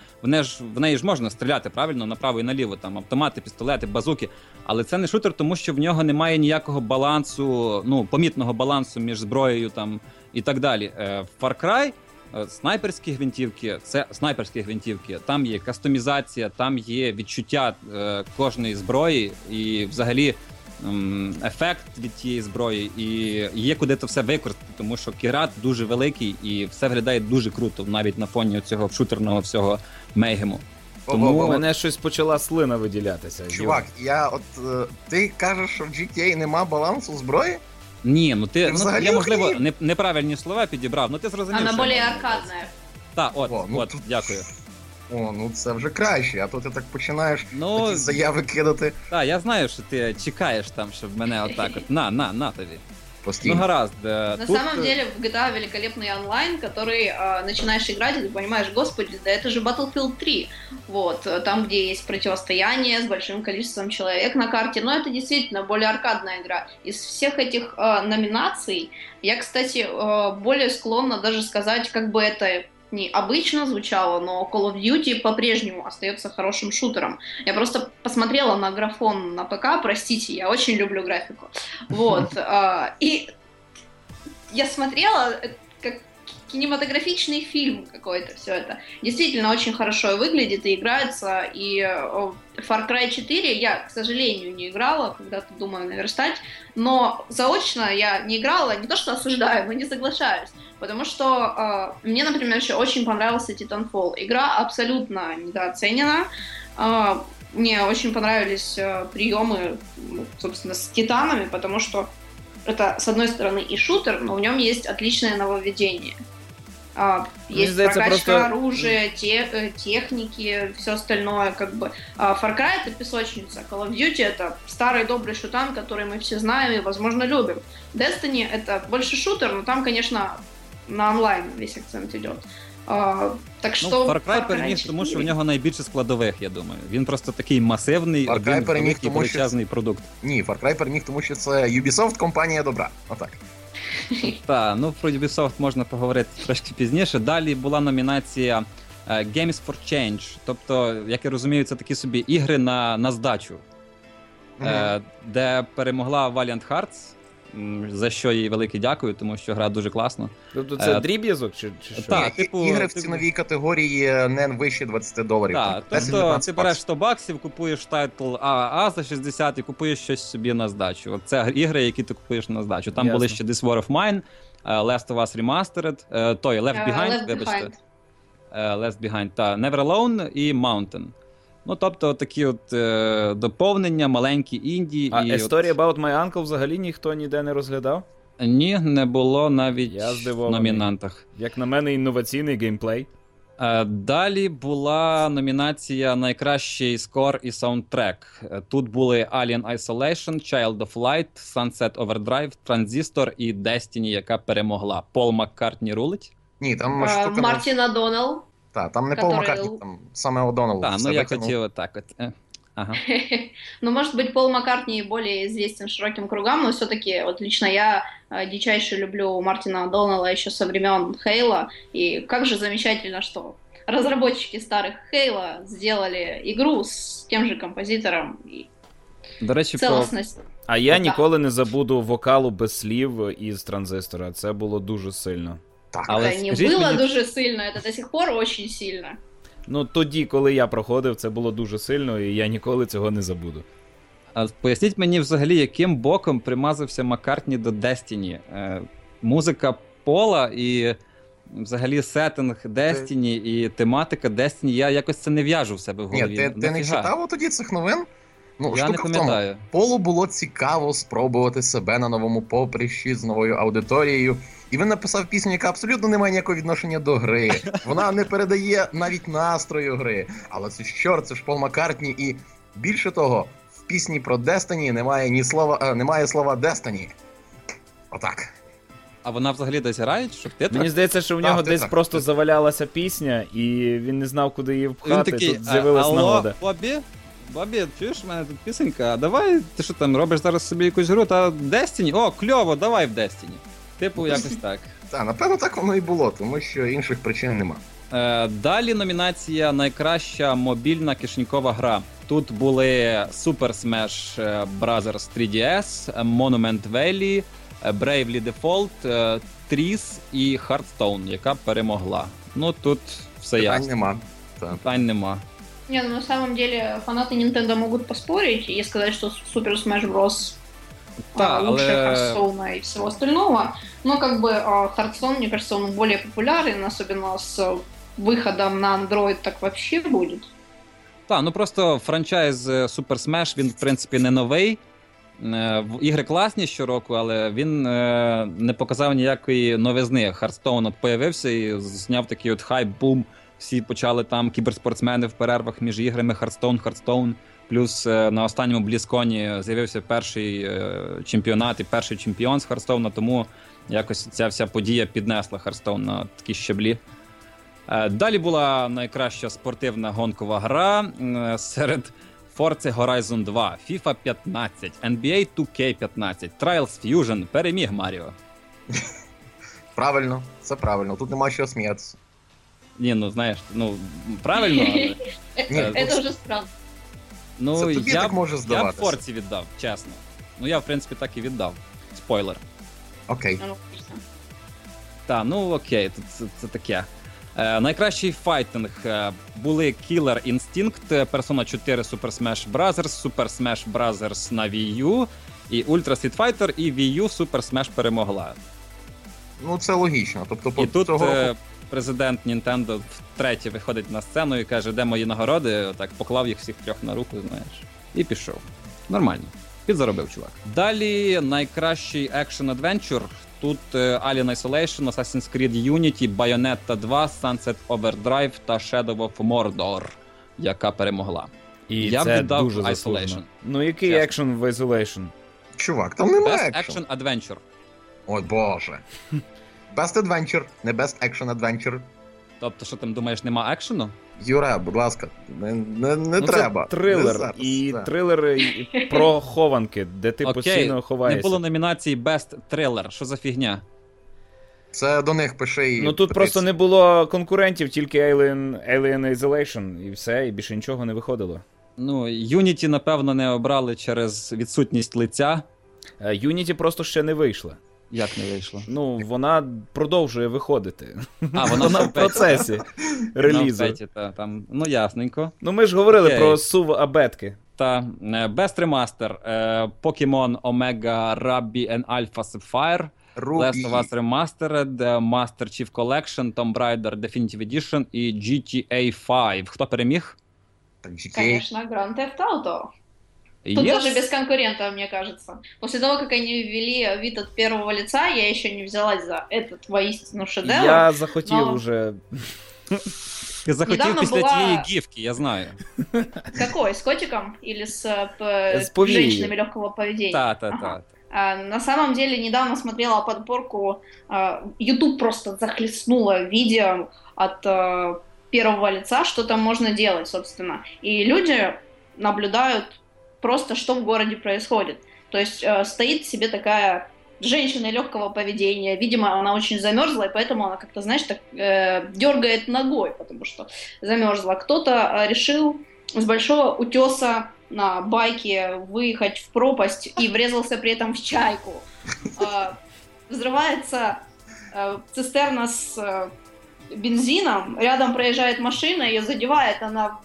в неї ж можна стріляти, правильно, направо і наліво, там, автомати, пістолети, базуки. Але це не шутер, тому що в нього немає ніякого балансу, ну, помітного балансу між зброєю, там, і так далі. Far Cry... Снайперські гвинтівки — це снайперські гвинтівки. Там є кастомізація, там є відчуття кожної зброї і взагалі ефект від тієї зброї. І є куди це все використати, тому що кірат дуже великий і все виглядає дуже круто навіть на фоні цього шутерного всього мейгему. Тому мене щось почала слина виділятися. Чувак, ти кажеш, що в GTA нема балансу зброї? Ні, ну ти, я, можливо, неправильні слова підібрав, ну ти зрозумів, що... Вона більш аркадна. Так, от, дякую. О, ну це вже краще, а то ти так починаєш такі заяви кидати. Так, я знаю, що ти чекаєш там, щоб мене отак от, на тобі. Постійно. Ну, гаразд. На самом деле в GTA великолепный онлайн, который начинаешь играть, и ты понимаешь, господи, да это же Battlefield 3, вот, там, где есть противостояние с большим количеством человек на карте, но это действительно более аркадная игра. Из всех этих номинаций я, кстати, более склонна даже сказать, как бы это не обычно звучало, но Call of Duty по-прежнему остается хорошим шутером. Я просто посмотрела на графон на ПК, простите, я очень люблю графику. Вот. И я смотрела как кинематографичный фильм какой-то все это. Действительно очень хорошо выглядит и играется. И Far Cry 4 я, к сожалению, не играла, когда-то думаю наверстать. Но заочно я не играла, не то что осуждаю, но не соглашаюсь. Потому что мне, например, еще очень понравился Titanfall. Игра абсолютно недооценена. Мне очень понравились приемы, собственно, с титанами, потому что это, с одной стороны, и шутер, но в нем есть отличное нововведение. Есть прокачка оружия, техники, все остальное, как бы. Far Cry — это песочница, Call of Duty — это старый добрый шутан, который мы все знаем и, возможно, любим. Destiny — это больше шутер, но там, конечно, на онлайн весь акцент идет. Так що... Ну, Far Cry переміг, тому що в нього найбільше складових, я думаю. Він просто такий масивний, великий, величезний продукт. Ні, Far Cry переміг, тому що це Ubisoft — компанія добра. Отак. Так, ну про Ubisoft можна поговорити трошки пізніше. Далі була номінація Games for Change. Тобто, як я розумію, це такі собі ігри на здачу. Де перемогла Valiant Hearts, за що їй велике дякую, тому що гра дуже класна. Тобто це дріб'язок чи що? Так, типу, ігри в ціновій категорії не вище $20. Так, тобто ти береш $100, купуєш тайтл ААА за $60 і купуєш щось собі на здачу. От це ігри, які ти купуєш на здачу. Там були ще This War of Mine, Last of Us Remastered, Left Behind, вибачте. Left Behind, та Never Alone і Mountain. Ну, тобто, такі от доповнення, маленькі інді. А Story About My Uncle взагалі ніхто ніде не розглядав? Ні, не було навіть в номінантах. Як на мене, інноваційний геймплей. Далі була номінація «Найкращий скор і саундтрек». Тут були Alien Isolation, Child of Light, Sunset Overdrive, Transistor і Destiny, яка перемогла. Пол Маккартні рулить? Ні, там штука... Мартіна Донал. Так, там не Пол Маккартні, там саме О'Доннелл. Да, ну я хотів отак от. Ага. Ну, может быть, Пол Маккартни более известен широким кругам, но все-таки вот лично я дичайше люблю Мартина О'Доннелла еще со времен Хейла. И как же замечательно, что разработчики старых Хейла сделали игру с тем же композитором и целостность. А я ніколи не забуду вокалу без слів із Транзистора. Це було дуже сильно. Але не було дуже сильно, це до сих пор дуже сильно. Ну, тоді, коли я проходив, це було дуже сильно, і я ніколи цього не забуду. А поясніть мені взагалі, яким боком примазався Маккартні до Destiny? Музика Пола і взагалі сеттинг Destiny і тематика Destiny, я якось це не в'яжу в себе в голові. Ні, ти не читав тоді цих новин? Ну, я штука не пам'ятаю. В тому, Полу було цікаво спробувати себе на новому поприщі з новою аудиторією. І він написав пісню, яка абсолютно не має ніякого відношення до гри. Вона не передає навіть настрою гри. Але це ж чорт, це ж Пол Маккартні. І більше того, в пісні про Destiny немає ні слова, немає слова Destiny. Отак. А вона взагалі десь грає? Мені здається, що в нього десь просто завалялася пісня, і він не знав, куди її впхати. Такий, тут з'явилась нагода. Бобі, чуєш, в мене тут пісенька, а давай, ти що там, робиш зараз собі якусь гру, та Destiny? О, кльово, давай в Destiny. Типу, якось так. Так, напевно, так воно і було, тому що інших причин нема. Далі номінація «Найкраща мобільна кишенькова гра». Тут були Super Smash Bros. 3DS, Monument Valley, Bravely Default, Trees і Hearthstone, яка перемогла. Ну, тут все ясно. Питань нема. Питань нема. Не, ну на самом деле фанаты Nintendo могут поспорить и сказать, что Super Smash Bros. Да, лучше Hearthstone и всего остального. Но как бы Hearthstone, мне кажется, он более популярен, особенно с выходом на Android так вообще будет. Так, ну просто франчайз Super Smash, він в принципі не новий. Ігри класні щороку, але він не показав ніякої новизни. Hearthstone от появився і зняв такий от хайп-бум. Всі почали там, кіберспортсмени в перервах між іграми Hearthstone. Плюс на останньому BlizzCon'і з'явився перший чемпіонат і перший чемпіон з Hearthstone, тому якось ця вся подія піднесла Hearthstone на такі щаблі. Далі була найкраща спортивна гонкова гра серед Forza Horizon 2, FIFA 15, NBA 2K15, Trials Fusion, переміг Маріо. Правильно, це правильно, тут нема що сміятися. Ні, ну знаєш, ну правильно, але... Це вже справді. Ну, я б Форці віддав, чесно. Ну, я, в принципі, так і віддав. Спойлер. Окей. Та, ну окей, це таке. Найкращий файтинг були Killer Instinct, Persona 4 Super Smash Bros., Super Smash Bros. На Wii U, і Ultra Street Fighter, і Wii U Super Smash перемогла. Ну, це логічно. Тобто, і тут... Президент Nintendo втретє виходить на сцену і каже, де мої нагороди, отак, поклав їх всіх трьох на руку, знаєш, і пішов. Нормально. Підзаробив, чувак. Далі найкращий екшн-адвенчур. Тут Alien Isolation, Assassin's Creed Unity, Bayonetta 2, Sunset Overdrive та Shadow of Mordor, яка перемогла. І я це віддав дуже Isolation. Ну який екшн в Isolation? Чувак, там немає екшн. Best Action Adventure. Ой, боже. Best Adventure, не Best Action Adventure. Тобто, що там, думаєш, нема екшену? Юра, будь ласка, не ну, треба. Це трилер, зараз, і да. Трилер про хованки, де ти постійно ховаєшся. Не було номінації Best Thriller, що за фігня? Це до них пиши і... Ну тут просто не було конкурентів, тільки Alien Isolation, і все, і більше нічого не виходило. Ну, Unity, напевно, не обрали через відсутність лиця. Unity просто ще не вийшла. Як не вийшла? Ну, вона продовжує виходити. А, вона в процесі релізу. Ну, ясненько. Ну, ми ж говорили про субабетки. Та Best Remaster, Pokemon Omega Ruby and Alpha Sapphire, Last of Us Remastered, Master Chief Collection, Tomb Raider Definitive Edition і GTA 5. Хто переміг? Конечно, Grand Theft Auto. Тут даже без конкурента, мне кажется. После того, как они ввели вид от первого лица, я еще не взялась за этот воистину шедевр. Я захотел уже... Я захотел после твоей гифки, я знаю. Какой? С котиком? Или с женщинами легкого поведения? Да. На самом деле, недавно смотрела подборку, YouTube просто захлестнуло видео от первого лица, что там можно делать, собственно. И люди наблюдают просто, что в городе происходит. То есть стоит себе такая женщина легкого поведения. Видимо, она очень замерзла, и поэтому она как-то, знаешь, так дергает ногой, потому что замерзла. Кто-то решил с большого утеса на байке выехать в пропасть и врезался при этом в чайку. Взрывается цистерна с бензином, рядом проезжает машина, ее задевает, она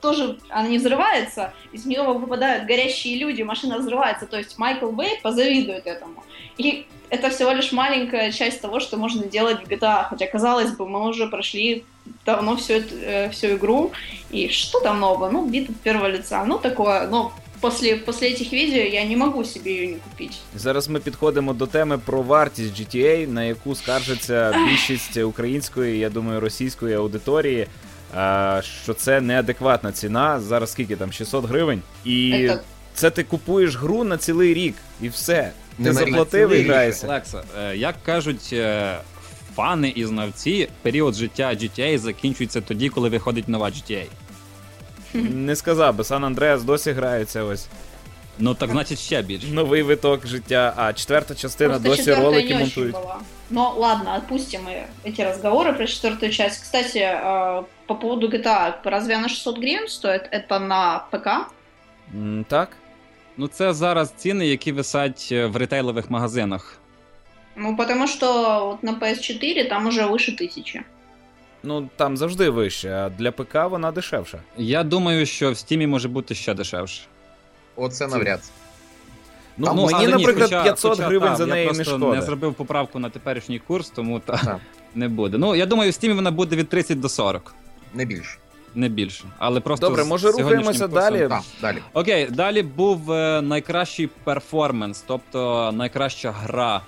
тоже, она не взрывается, из нее выпадают горящие люди, машина взрывается, то есть Майкл Бэй позавидует этому. И это всего лишь маленькая часть того, что можно делать в GTA, хотя, казалось бы, мы уже прошли давно всю игру, и что там нового? Ну, бит от первого лица, ну такое, но Після цих відео я не можу собі її не купити. Зараз ми підходимо до теми про вартість GTA, на яку скаржиться більшість української, я думаю, російської аудиторії, що це неадекватна ціна. Зараз скільки там? 600 гривень? І це ти купуєш гру на цілий рік. І все. Ти заплатив і граєшся. Олекса, як кажуть фани і знавці, період життя GTA закінчується тоді, коли виходить нова GTA. Не сказав би, Сан Андреас досі грається ось. Ну так значить ще більше. Новий виток життя, а четверта частина просто досі ролики монтують. Ну ладно, отпустим эти разговоры про четвертую часть. Кстати, по поводу GTA, разве она 600 гривен стоит? Это на ПК? Так. Ну це зараз ціни, які висять в ретейлових магазинах. Ну потому что вот на PS4 там уже выше 1000. Ну, там завжди вище, а для ПК вона дешевша. Я думаю, що в Стімі може бути ще дешевше. Оце навряд. Ну, мені, наприклад, 500 гривень за неї не шкода. Я просто не зробив поправку на теперішній курс, тому не буде. Ну, я думаю, в Стімі вона буде від 30 до 40. Не більше. Не більше, але просто добре, може рухаємося далі? Так, далі. Окей, далі був найкращий перформанс, тобто найкраща гра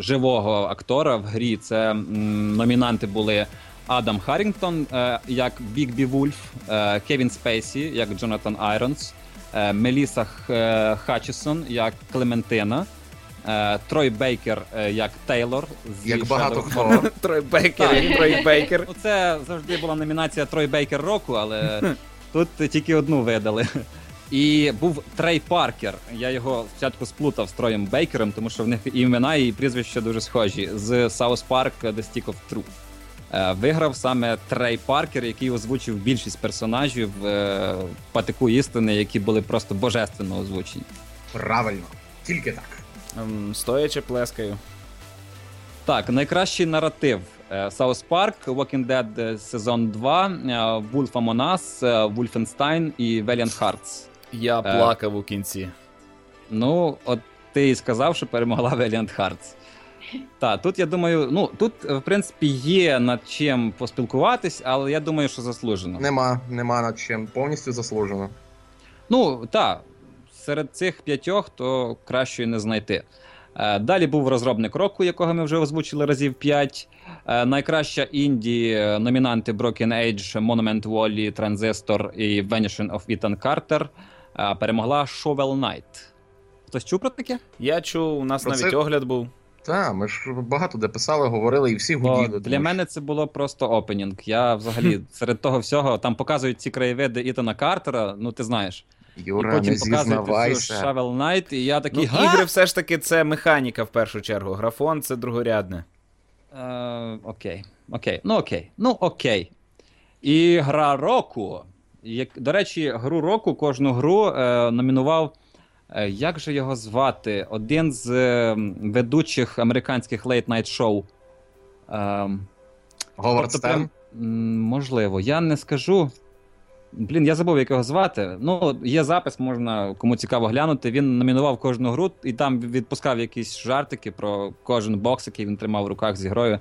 живого актора в грі. Це номінанти були Адам Харрінгтон як Бігбі Вульф, Кевін Спейсі як Джонатан Айронс, Меліса Хатчісон як Клементина, Трой Бейкер як Тейлор. Як багато хто. Трой Бейкер. Ну, це завжди була номінація Трой Бейкер року, але тут тільки одну видали. І був Трей Паркер, я його спочатку сплутав з Троєм Бейкером, тому що в них імена і прізвища дуже схожі, з South Park The Stick of Truth. Виграв саме Трей Паркер, який озвучив більшість персонажів патику істини, які були просто божественно озвучені. Правильно, тільки так. Стоячи плескаю. Так, найкращий наратив. South Park, Walking Dead сезон 2, Wolf Among Us, Wolfenstein і Valiant Hearts. Я плакав у кінці. Ну, от ти і сказав, що перемогла Valiant Hearts. Так, тут я думаю, ну, тут в принципі є над чим поспілкуватись, але я думаю, що заслужено. Нема над чим, повністю заслужено. Ну, так, серед цих 5, то краще не знайти. Далі був розробник року, якого ми вже озвучили разів 5. Найкраща інді номінанти Broken Age, Monument Valley, Transistor і Vanishing of Ethan Carter. Перемогла Shovel Knight. Хтось чув про таке? Я чув, у нас про навіть це... огляд був. Так, ми ж багато де писали, говорили і всі гуділи. Для мене це було просто опенінг. Я взагалі серед того всього, там показують ці краєвиди Ітана Картера, ну ти знаєш. Юра, і потім показуєте цю Shovel Knight, і я такий, ну, ігри все ж таки це механіка в першу чергу, графон це другорядне. Окей. І гра року. До речі, гру року, кожну гру номінував Як же його звати? Один з ведучих американських лейт-найт-шоу. Говард Стерн? Можливо, я не скажу. Блін, я забув, як його звати. Ну, є запис, можна, кому цікаво, глянути. Він номінував кожну гру і там відпускав якісь жартики про кожен бокс, який він тримав в руках з ігрою.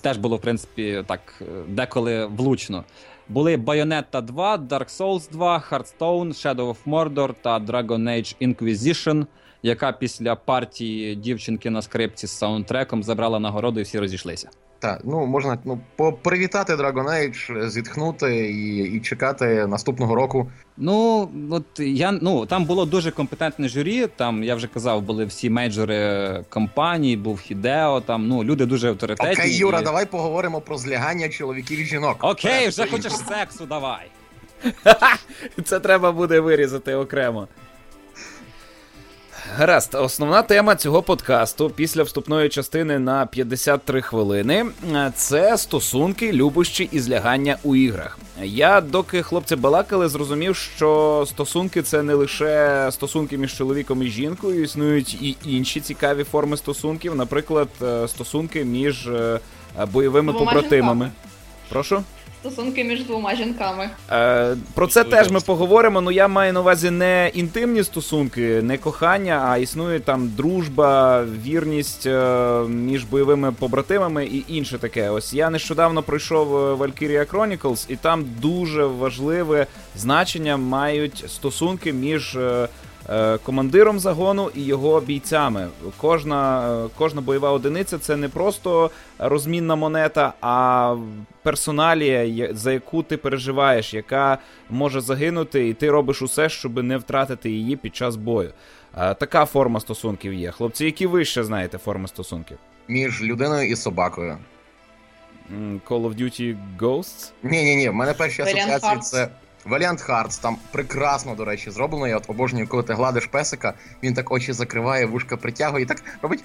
Теж було, в принципі, так, деколи влучно. Були Bayonetta 2, Dark Souls 2, Hearthstone, Shadow of Mordor та Dragon Age Inquisition, яка після партії дівчинки на скрипці з саундтреком забрала нагороду і всі розійшлися. Так, ну можна привітати Dragon Age, зітхнути і чекати наступного року. Ну, от я, там було дуже компетентне журі, там, я вже казав, були всі мейджори компаній, був Хідео, там, люди дуже авторитетні. Окей, Юра, давай поговоримо про злягання чоловіків і жінок. Окей, вже хочеш сексу, давай. Це треба буде вирізати окремо. Гаразд, основна тема цього подкасту після вступної частини на 53 хвилини – це стосунки, любощі і злягання у іграх. Я, доки хлопці балакали, зрозумів, що стосунки – це не лише стосунки між чоловіком і жінкою, існують і інші цікаві форми стосунків, наприклад, стосунки між бойовими побратимами. Прошу? Стосунки між двома жінками. Про це теж ми поговоримо, але я маю на увазі не інтимні стосунки, не кохання, а існує там дружба, вірність між бойовими побратимами і інше таке. Ось я нещодавно пройшов Valkyria Chronicles, і там дуже важливе значення мають стосунки між командиром загону і його бійцями. Кожна бойова одиниця – це не просто розмінна монета, а персоналія, за яку ти переживаєш, яка може загинути, і ти робиш усе, щоб не втратити її під час бою. Така форма стосунків є. Хлопці, які ви ще знаєте форми стосунків? Між людиною і собакою. Call of Duty Ghosts? Ні-ні-ні, в мене перші асоціації – це... Valiant Hearts, там прекрасно, до речі, зроблено. Я от обожнюю, коли ти гладиш песика, він так очі закриває, вушка притягує і так робить...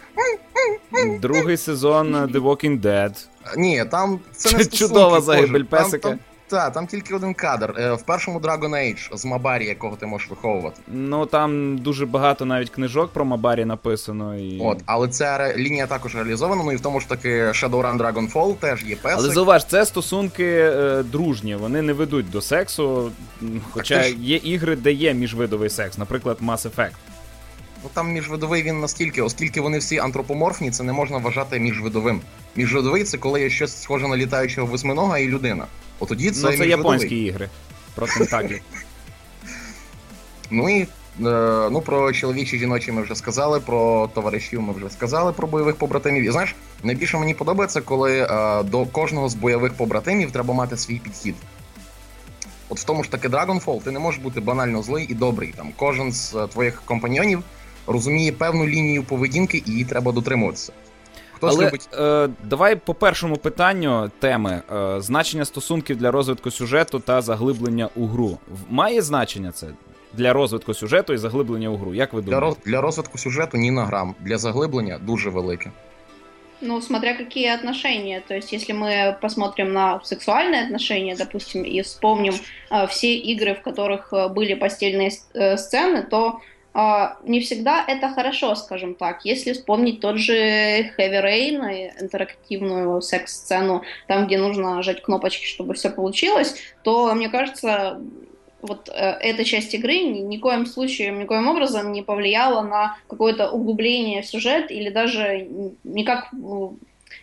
Другий сезон The Walking Dead. Ні, там це не стосунки. Чудова загибель песика. Там тільки один кадр. В першому Dragon Age з Мабарі, якого ти можеш виховувати. Ну, там дуже багато навіть книжок про Мабарі написано. І... От, але ця лінія також реалізована, і в тому ж таки Shadowrun Dragonfall теж є песик. Але зауваж, це стосунки дружні, вони не ведуть до сексу, хоча є ігри, де є міжвидовий секс, наприклад, Mass Effect. Ну там міжвидовий він настільки, оскільки вони всі антропоморфні, це не можна вважати міжвидовим. Міжвидовий – це коли є щось схоже на літаючого восьминога і людина. Отоді це міжвидовий. Японські ігри. Про Кентакі. Ну і про чоловічі і жіночі ми вже сказали, про товаришів ми вже сказали, про бойових побратимів. І знаєш, найбільше мені подобається, коли до кожного з бойових побратимів треба мати свій підхід. От в тому ж таки Dragonfall ти не можеш бути банально злий і добрий. Там кожен з твоїх компаньйонів розуміє певну лінію поведінки і її треба дотримуватися. Але давай по першому питанню теми. Значення стосунків для розвитку сюжету та заглиблення у гру. Має значення це для розвитку сюжету і заглиблення у гру? Як ви думаєте? Для розвитку сюжету ні на грам. Для заглиблення дуже велике. Ну, смотря какие отношения. То есть, если мы посмотрим на сексуальные отношения, допустим, и вспомним все игры, в которых были постельные сцены, то не всегда это хорошо, скажем так. Если вспомнить тот же Heavy Rain, интерактивную секс-сцену, там, где нужно жать кнопочки, чтобы все получилось, то, мне кажется, вот эта часть игры никоим образом не повлияла на какое-то углубление в сюжет или даже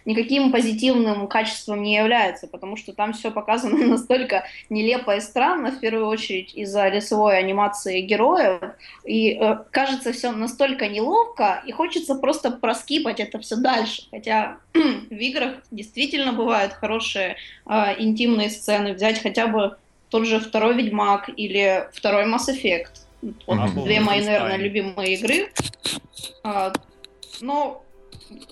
никаким позитивным качеством не является, потому что там все показано настолько нелепо и странно, в первую очередь из-за лицевой анимации героев, и кажется все настолько неловко, и хочется просто проскипать это все дальше, хотя в играх действительно бывают хорошие интимные сцены, взять хотя бы тот же второй Ведьмак или второй Mass Effect, вот две мои, наверное, любимые игры, но...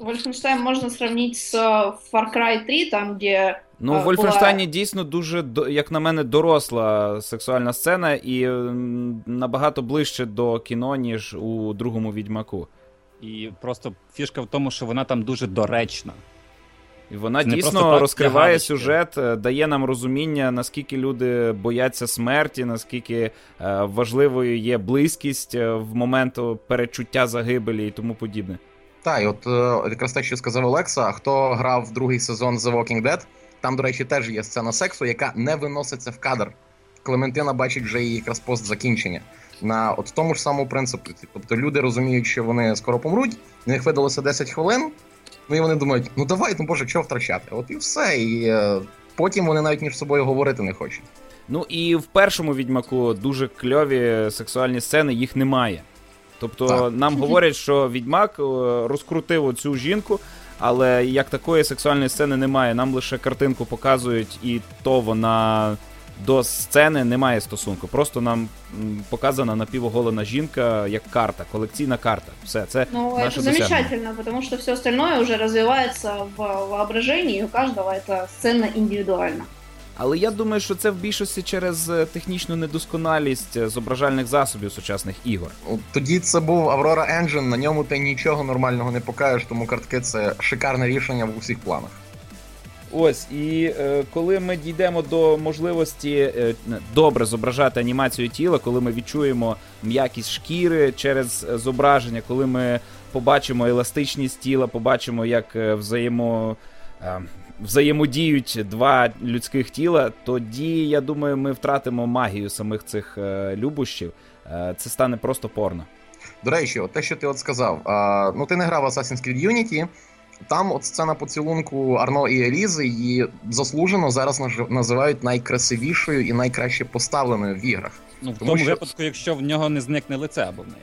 Wolfenstein можна сравнити з Far Cry 3, там, де... Ну, в Wolfenstein дійсно дуже, як на мене, доросла сексуальна сцена і набагато ближче до кіно, ніж у другому Відьмаку. І просто фішка в тому, що вона там дуже доречна. І вона дійсно розкриває сюжет, дає нам розуміння, наскільки люди бояться смерті, наскільки важливою є близькість в момент перечуття загибелі і тому подібне. Так, і от якраз те, що сказав Олекса, хто грав другий сезон The Walking Dead, там, до речі, теж є сцена сексу, яка не виноситься в кадр. Клементина бачить вже її якраз пост закінчення. На от тому ж самому принципу. Тобто люди розуміють, що вони скоро помруть, в них видалося 10 хвилин, ну і вони думають, ну давай, ну боже, чого втрачати? От і все, і потім вони навіть між собою говорити не хочуть. Ну і в першому «Відьмаку» дуже кльові сексуальні сцени, їх немає. Тобто нам говорять, що «Відьмак» розкрутив оцю жінку, але як такої сексуальної сцени немає. Нам лише картинку показують, і то вона до сцени не має стосунку. Просто нам показана напівоголена жінка як карта, колекційна карта. Все, це ну, наше досягнення. Ну, це замечательно, тому що все остальное вже розвивається в воображенні, і у кожного ця сцена індивідуальна. Але я думаю, що це в більшості через технічну недосконалість зображальних засобів сучасних ігор. Тоді це був Aurora Engine, на ньому ти нічого нормального не покажеш, тому картки – це шикарне рішення в усіх планах. Ось, і коли ми дійдемо до можливості добре зображати анімацію тіла, коли ми відчуємо м'якість шкіри через зображення, коли ми побачимо еластичність тіла, побачимо, як взаємодіють два людських тіла, тоді, я думаю, ми втратимо магію самих цих любощів. Це стане просто порно. До речі, те, що ти сказав. Ну, ти не грав Assassin's Creed Unity. Там от сцена поцілунку Арно і Елізи, її заслужено зараз називають найкрасивішою і найкраще поставленою в іграх. Ну, в тому що... випадку, якщо в нього не зникне лице або в неї.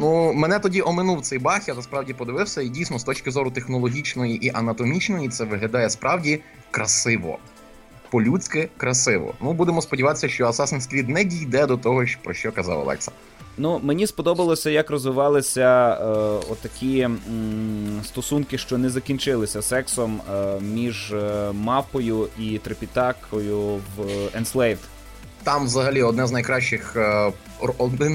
Ну, мене тоді оминув цей баг, я насправді подивився, і дійсно, з точки зору технологічної і анатомічної, це виглядає справді красиво. По-людськи красиво. Ну, будемо сподіватися, що Assassin's Creed не дійде до того, про що казав Олекса. Ну, мені сподобалося, як розвивалися отакі стосунки, що не закінчилися сексом між мавпою і трипітакою в Enslaved. Там взагалі один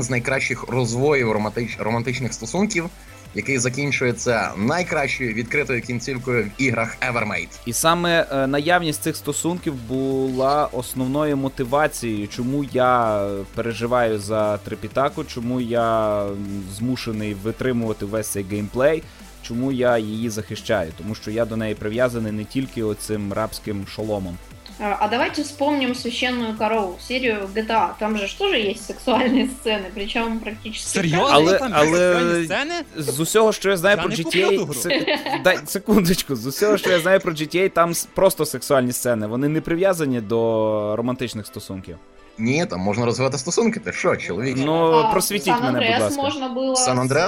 з найкращих розвоїв романтичних стосунків, який закінчується найкращою відкритою кінцівкою в іграх Evermade. І саме наявність цих стосунків була основною мотивацією, чому я переживаю за Трипітаку, чому я змушений витримувати весь цей геймплей, чому я її захищаю, тому що я до неї прив'язаний не тільки оцим рабським шоломом. А давайте вспомним «Священную корову», серию GTA. Там же тоже есть сексуальные сцены, причем практически... Серьезно? Але з усього, що я знаю про GTA... Секундочку. З усього, що я знаю про GTA, там просто сексуальні сцени. Вони не прив'язані до романтичних стосунків. Ні, там можна розвивати стосунки, ти що, чоловік? Ну, просвітіть мене, будь ласка. Можна було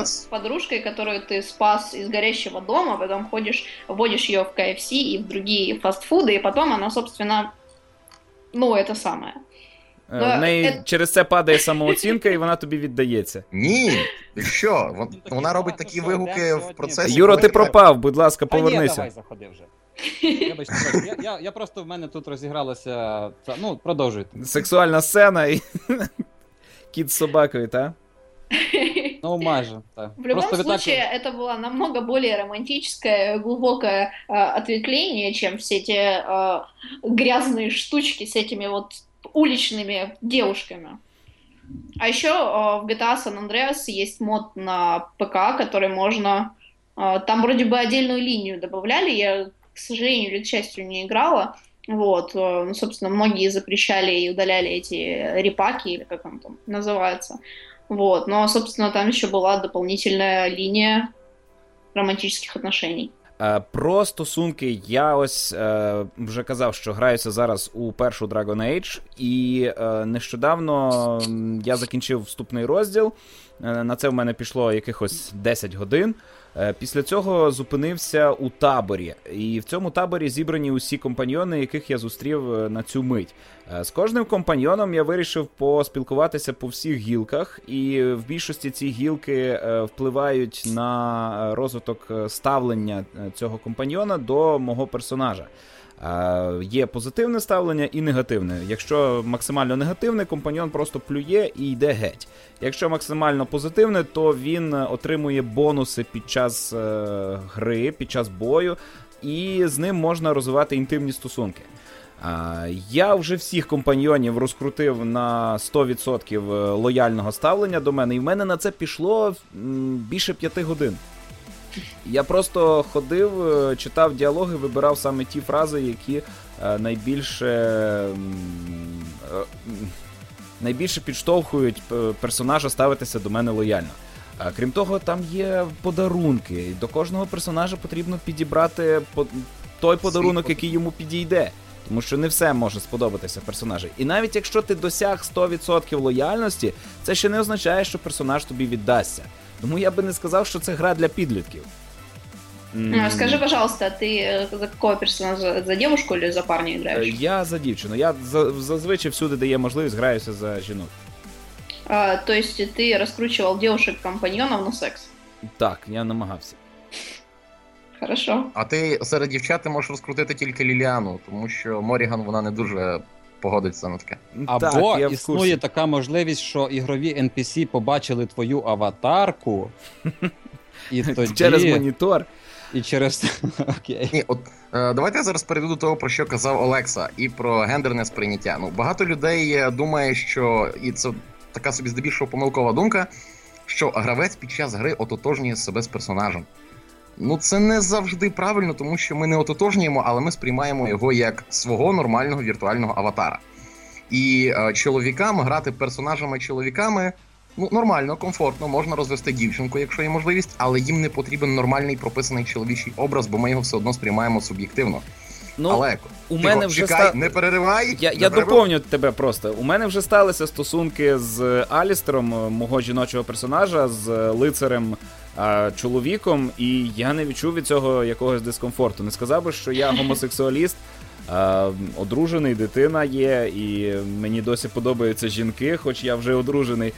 з подружкою, яку ти спас із горящого дому, потім ходиш, вводиш її в KFC і в інші фастфуди, і потім вона, собственно, ну, це саме. В неї через це падає самооцінка, і вона тобі віддається. Ні, ти що? Вона робить такі вигуки в процесі. Юро, ти пропав, будь ласка, повернися. Давай, заходи вже. Я просто, в мене тут розігралася, ну, продовжуйте. Сексуальна сцена і кіт з собакою, так? Ну, майже, так. В любом случае, это было намного более романтическое, глубокое ответвление, чем все эти грязные штучки с этими вот уличными девушками. А еще в GTA San Andreas есть мод на ПК, который можно... Там вроде бы отдельную линию добавляли, я, к сожалению или к счастью, не играла. Вот, ну, собственно, многие запрещали и удаляли эти репаки, или как он там называется. Вот, но, собственно, там еще была дополнительная линия романтических отношений. Про стосунки я ось вже казав, що граюся зараз у першу Dragon Age, і нещодавно я закінчив вступний розділ, на це в мене пішло якихось 10 годин. Після цього зупинився у таборі, і в цьому таборі зібрані усі компаньйони, яких я зустрів на цю мить. З кожним компаньйоном я вирішив поспілкуватися по всіх гілках, і в більшості ці гілки впливають на розвиток ставлення цього компаньйона до мого персонажа. Є позитивне ставлення і негативне. Якщо максимально негативне, компаньйон просто плює і йде геть. Якщо максимально позитивне, то він отримує бонуси під час гри, під час бою. і з ним можна розвивати інтимні стосунки. Я вже всіх компаньйонів розкрутив на 100% лояльного ставлення до мене, і в мене на це пішло більше 5 годин. Я просто ходив, читав діалоги, вибирав саме ті фрази, які найбільше підштовхують персонажа ставитися до мене лояльно. Крім того, там є подарунки. До кожного персонажа потрібно підібрати той подарунок, який йому підійде. Тому що не все може сподобатися персонажу. І навіть якщо ти досяг 100% лояльності, це ще не означає, що персонаж тобі віддасться. Тому я би не сказав, що це гра для підлітків. Скажи, пожалуйста, ти за якого персонажа? За дівчину чи за парня граєш? Я за дівчину. Я зазвичай всюди, де є можливість, граюся за жінок. То есть ти розкручував дівчат-компаньйонів на секс? Так, я намагався. Хорошо. А ти серед дівчат ти можеш розкрутити тільки Ліліану, тому що Моріган вона не дуже погодиться на таке. Або так, існує така можливість, що ігрові NPC побачили твою аватарку і тоді... через монітор. І через... Окей. Ні, от давайте я зараз перейду до того, про що казав Олекса, і про гендерне сприйняття. Ну, багато людей думає, що, і це така собі здебільшого помилкова думка, що гравець під час гри ототожнює себе з персонажем. Ну, це не завжди правильно, тому що ми не ототожнюємо, але ми сприймаємо його як свого нормального віртуального аватара. І чоловікам грати персонажами-чоловіками, ну, нормально, комфортно, можна розвести дівчинку, якщо є можливість, але їм не потрібен нормальний прописаний чоловічий образ, бо ми його все одно сприймаємо суб'єктивно. Ну, але, у мене вже чекай, не переривай. Я доповню тебе просто. У мене вже сталися стосунки з Алістером, мого жіночого персонажа, з лицарем чоловіком, і я не відчув від цього якогось дискомфорту. Не сказав би, що я гомосексуаліст, одружений, дитина є, і мені досі подобаються жінки, хоч я вже одружений.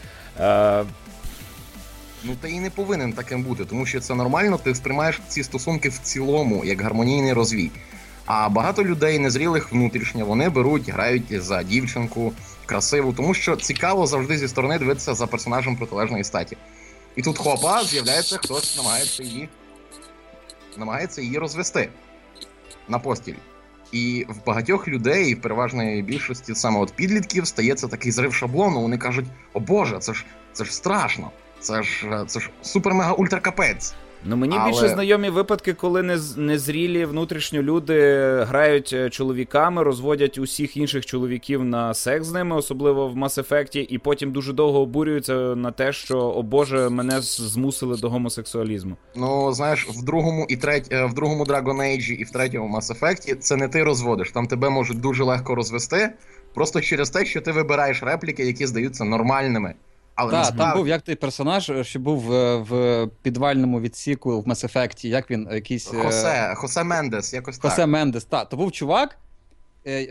Ну, ти і не повинен таким бути, тому що це нормально, ти сприймаєш ці стосунки в цілому, як гармонійний розвій. А багато людей незрілих внутрішньо, вони беруть, грають за дівчинку, красиву, тому що цікаво завжди зі сторони дивитися за персонажем протилежної статі. І тут хопа, з'являється, хтось намагається її розвести на постіль. І в багатьох людей, в переважної більшості саме от підлітків, стається такий зрив шаблону, вони кажуть: «О Боже, це ж страшно, це ж супер-мега-ультракапець». Ну, мені більше знайомі випадки, коли незрілі внутрішньо люди грають чоловіками, розводять усіх інших чоловіків на секс з ними, особливо в Mass Effect, і потім дуже довго обурюються на те, що, о Боже, мене змусили до гомосексуалізму. Ну, знаєш, в другому Dragon Age і в третьому Mass Effect це не ти розводиш, там тебе можуть дуже легко розвести, просто через те, що ти вибираєш репліки, які здаються нормальними. Так, там був, як той персонаж, що був в підвальному відсіку в Mass Effect, як він, якийсь... Хосе Мендес, якось так. Хосе Мендес, так. То був чувак,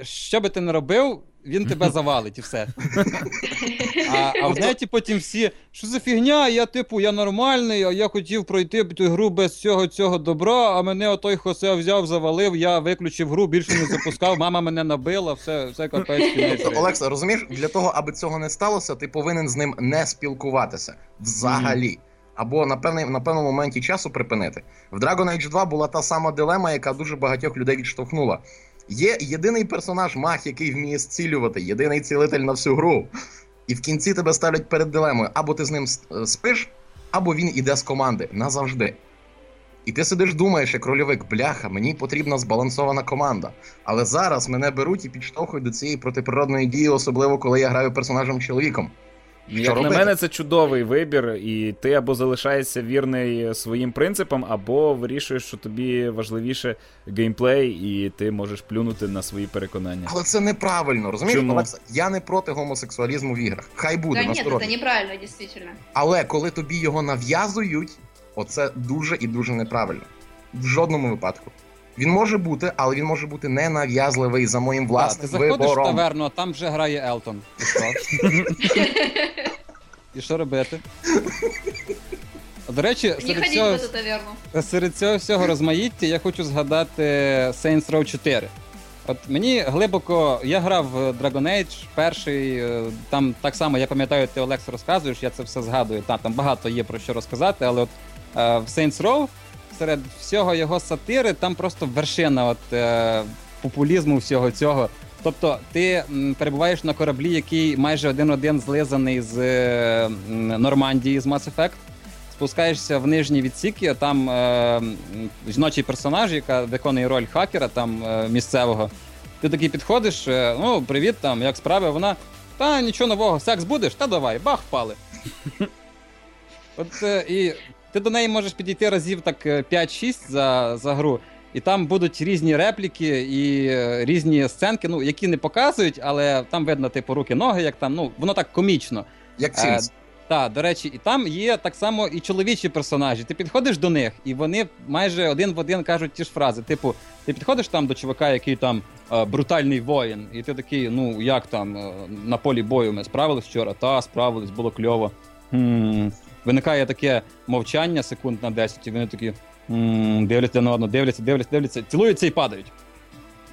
що би ти не робив, він тебе завалить і все. А в неті потім всі, що за фігня, я нормальний, а я хотів пройти ту гру без цього добра, а мене отой Хосе взяв, завалив, я виключив гру, більше не запускав, мама мене набила, все капець. Олекс, розумієш, для того, аби цього не сталося, ти повинен з ним не спілкуватися. Взагалі. Або на певному моменті часу припинити. В Dragon Age 2 була та сама дилема, яка дуже багатьох людей відштовхнула. Є єдиний персонаж маг, який вміє зцілювати, єдиний цілитель на всю гру. І в кінці тебе ставлять перед дилемою. Або ти з ним спиш, або він іде з команди. Назавжди. І ти сидиш, думаєш, як рольовик, бляха, мені потрібна збалансована команда. Але зараз мене беруть і підштовхують до цієї протиприродної дії, особливо коли я граю персонажем-чоловіком. Як на мене, це чудовий вибір, і ти або залишаєшся вірний своїм принципам, або вирішуєш, що тобі важливіше геймплей, і ти можеш плюнути на свої переконання. Але це неправильно, розумієш? Чому? Я не проти гомосексуалізму в іграх. Хай буде, насторожі. Да ні, це неправильно, дійсно. Але коли тобі його нав'язують, оце дуже і дуже неправильно. В жодному випадку. Він може бути, але він може бути ненав'язливий за моїм власним вибором. Ти заходиш в таверну, а там вже грає Елтон. І що робити? До речі, серед цього всього розмаїття я хочу згадати Saints Row 4. От мені глибоко... Я грав в Dragon Age перший, там так само, я пам'ятаю, ти, Олекс, розказуєш, я це все згадую. Там багато є про що розказати, але от в Saints Row серед всього його сатири, там просто вершина от, популізму всього цього. Тобто ти перебуваєш на кораблі, який майже один-один злизаний з Нормандії, з Mass Effect. Спускаєшся в нижні відсіки, там жіночий персонаж, яка виконує роль хакера там, місцевого. Ти такий підходиш, ну, привіт, там, як справи, вона, та, нічого нового, секс будеш? Та давай, бах, впали. От, і ти до неї можеш підійти разів так 5-6 за гру, і там будуть різні репліки і різні сценки, ну, які не показують, але там видно, типу, руки-ноги, як там, ну, воно так комічно. Як Сімс. Так, до речі, і там є так само і чоловічі персонажі. Ти підходиш до них, і вони майже один в один кажуть ті ж фрази. Типу, ти підходиш там до чувака, який там брутальний воїн, і ти такий, ну, як там, на полі бою ми справились вчора? Та, справились, було кльово. Виникає таке мовчання секунд на 10, і вони такі дивляться на одну, дивляться, цілуються і падають.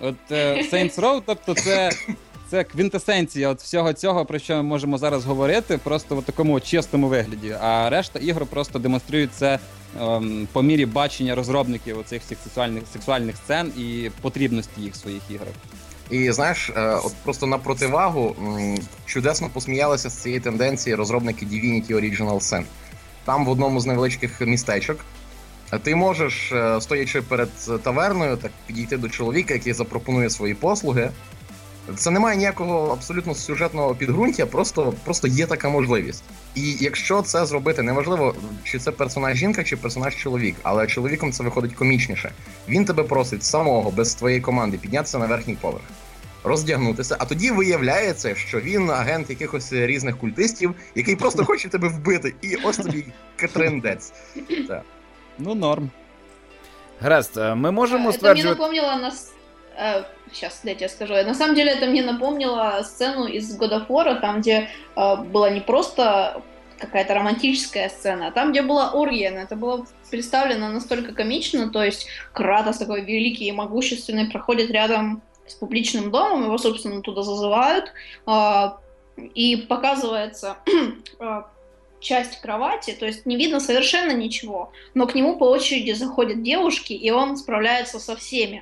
От Saints Row, тобто це квінтесенція от всього цього, про що ми можемо зараз говорити, просто в такому чистому вигляді. А решта ігор просто демонструють це по мірі бачення розробників оцих всіх сексуальних сцен і потрібності їх в своїх іграх. І знаєш, от просто на противагу чудесно посміялися з цієї тенденції розробники Divinity Original Sin. Там в одному з невеличких містечок ти можеш, стоячи перед таверною, так підійти до чоловіка, який запропонує свої послуги. Це не має ніякого абсолютно сюжетного підґрунтя, просто є така можливість. І якщо це зробити, неважливо, чи це персонаж жінка, чи персонаж чоловік, але чоловіком це виходить комічніше. Він тебе просить самого, без твоєї команди, піднятися на верхній поверх, роздягнутися, а тоді виявляється, що він агент якихось різних культистів, який просто хоче тебе вбити, і ось тобі катрендець. Ну, норм. Гаразд, ми можемо стверджувати... Це мені напомнило нас... Сейчас, дайте я скажу. На самом деле это мне напомнило сцену из God of War, там, где была не просто какая-то романтическая сцена, а там, где была оргия. Это было представлено настолько комично, то есть Кратос такой великий и могущественный проходит рядом с публичным домом, его, собственно, туда зазывают, и показывается... часть кровати, то есть не видно совершенно ничего, но к нему по очереди заходят девушки, и он справляется со всеми.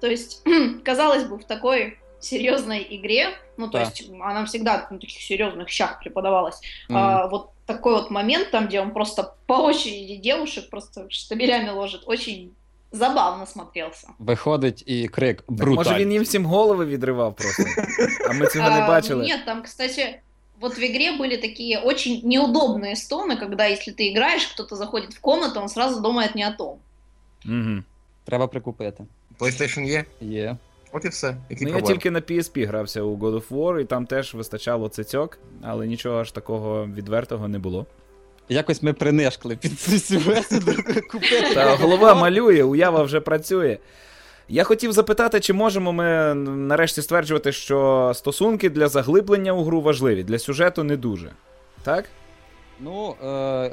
То есть, казалось бы, в такой серьезной игре, ну, то есть она всегда на таких серьезных щах преподавалась, вот такой вот момент, там, где он просто по очереди девушек просто штабелями ложит, очень забавно смотрелся. Виходить і крик «Бруталь». Так, може він їм всім голови відривав просто, а ми цього не бачили. Нет, там, кстати... Вот в игре были такие очень неудобные стоны, когда, если ты играешь, кто-то заходит в комнату, он сразу думает не о том. Угу. Треба прикупити. PlayStation є? Є. От і все. Я тільки на PSP грався у God of War, і там теж вистачало цицьок, але нічого аж такого відвертого не було. Якось ми принишкли під цю бесіду купити. Та голова малює, уява вже працює. Я хотів запитати, чи можемо ми нарешті стверджувати, що стосунки для заглиблення у гру важливі, для сюжету не дуже, так? Ну,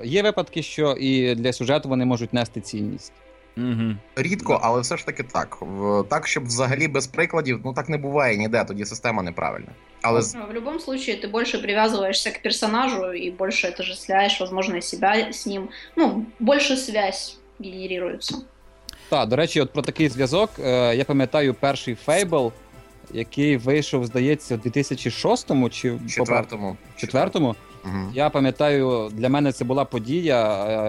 є випадки, що і для сюжету вони можуть нести цінність. Угу. Рідко, але все ж таки так. Так, щоб взагалі без прикладів, ну так не буває ніде, тоді система неправильна. Але... В любом случае, ти більше прив'язуєшся к персонажу і більше отождествляєш, можливо, себе з ним. Ну, більше зв'язь генерується. Так, до речі, от про такий зв'язок, я пам'ятаю перший Fable, який вийшов, здається, у 2006-му чи... 4-му. 4-му? Угу. Я пам'ятаю, для мене це була подія,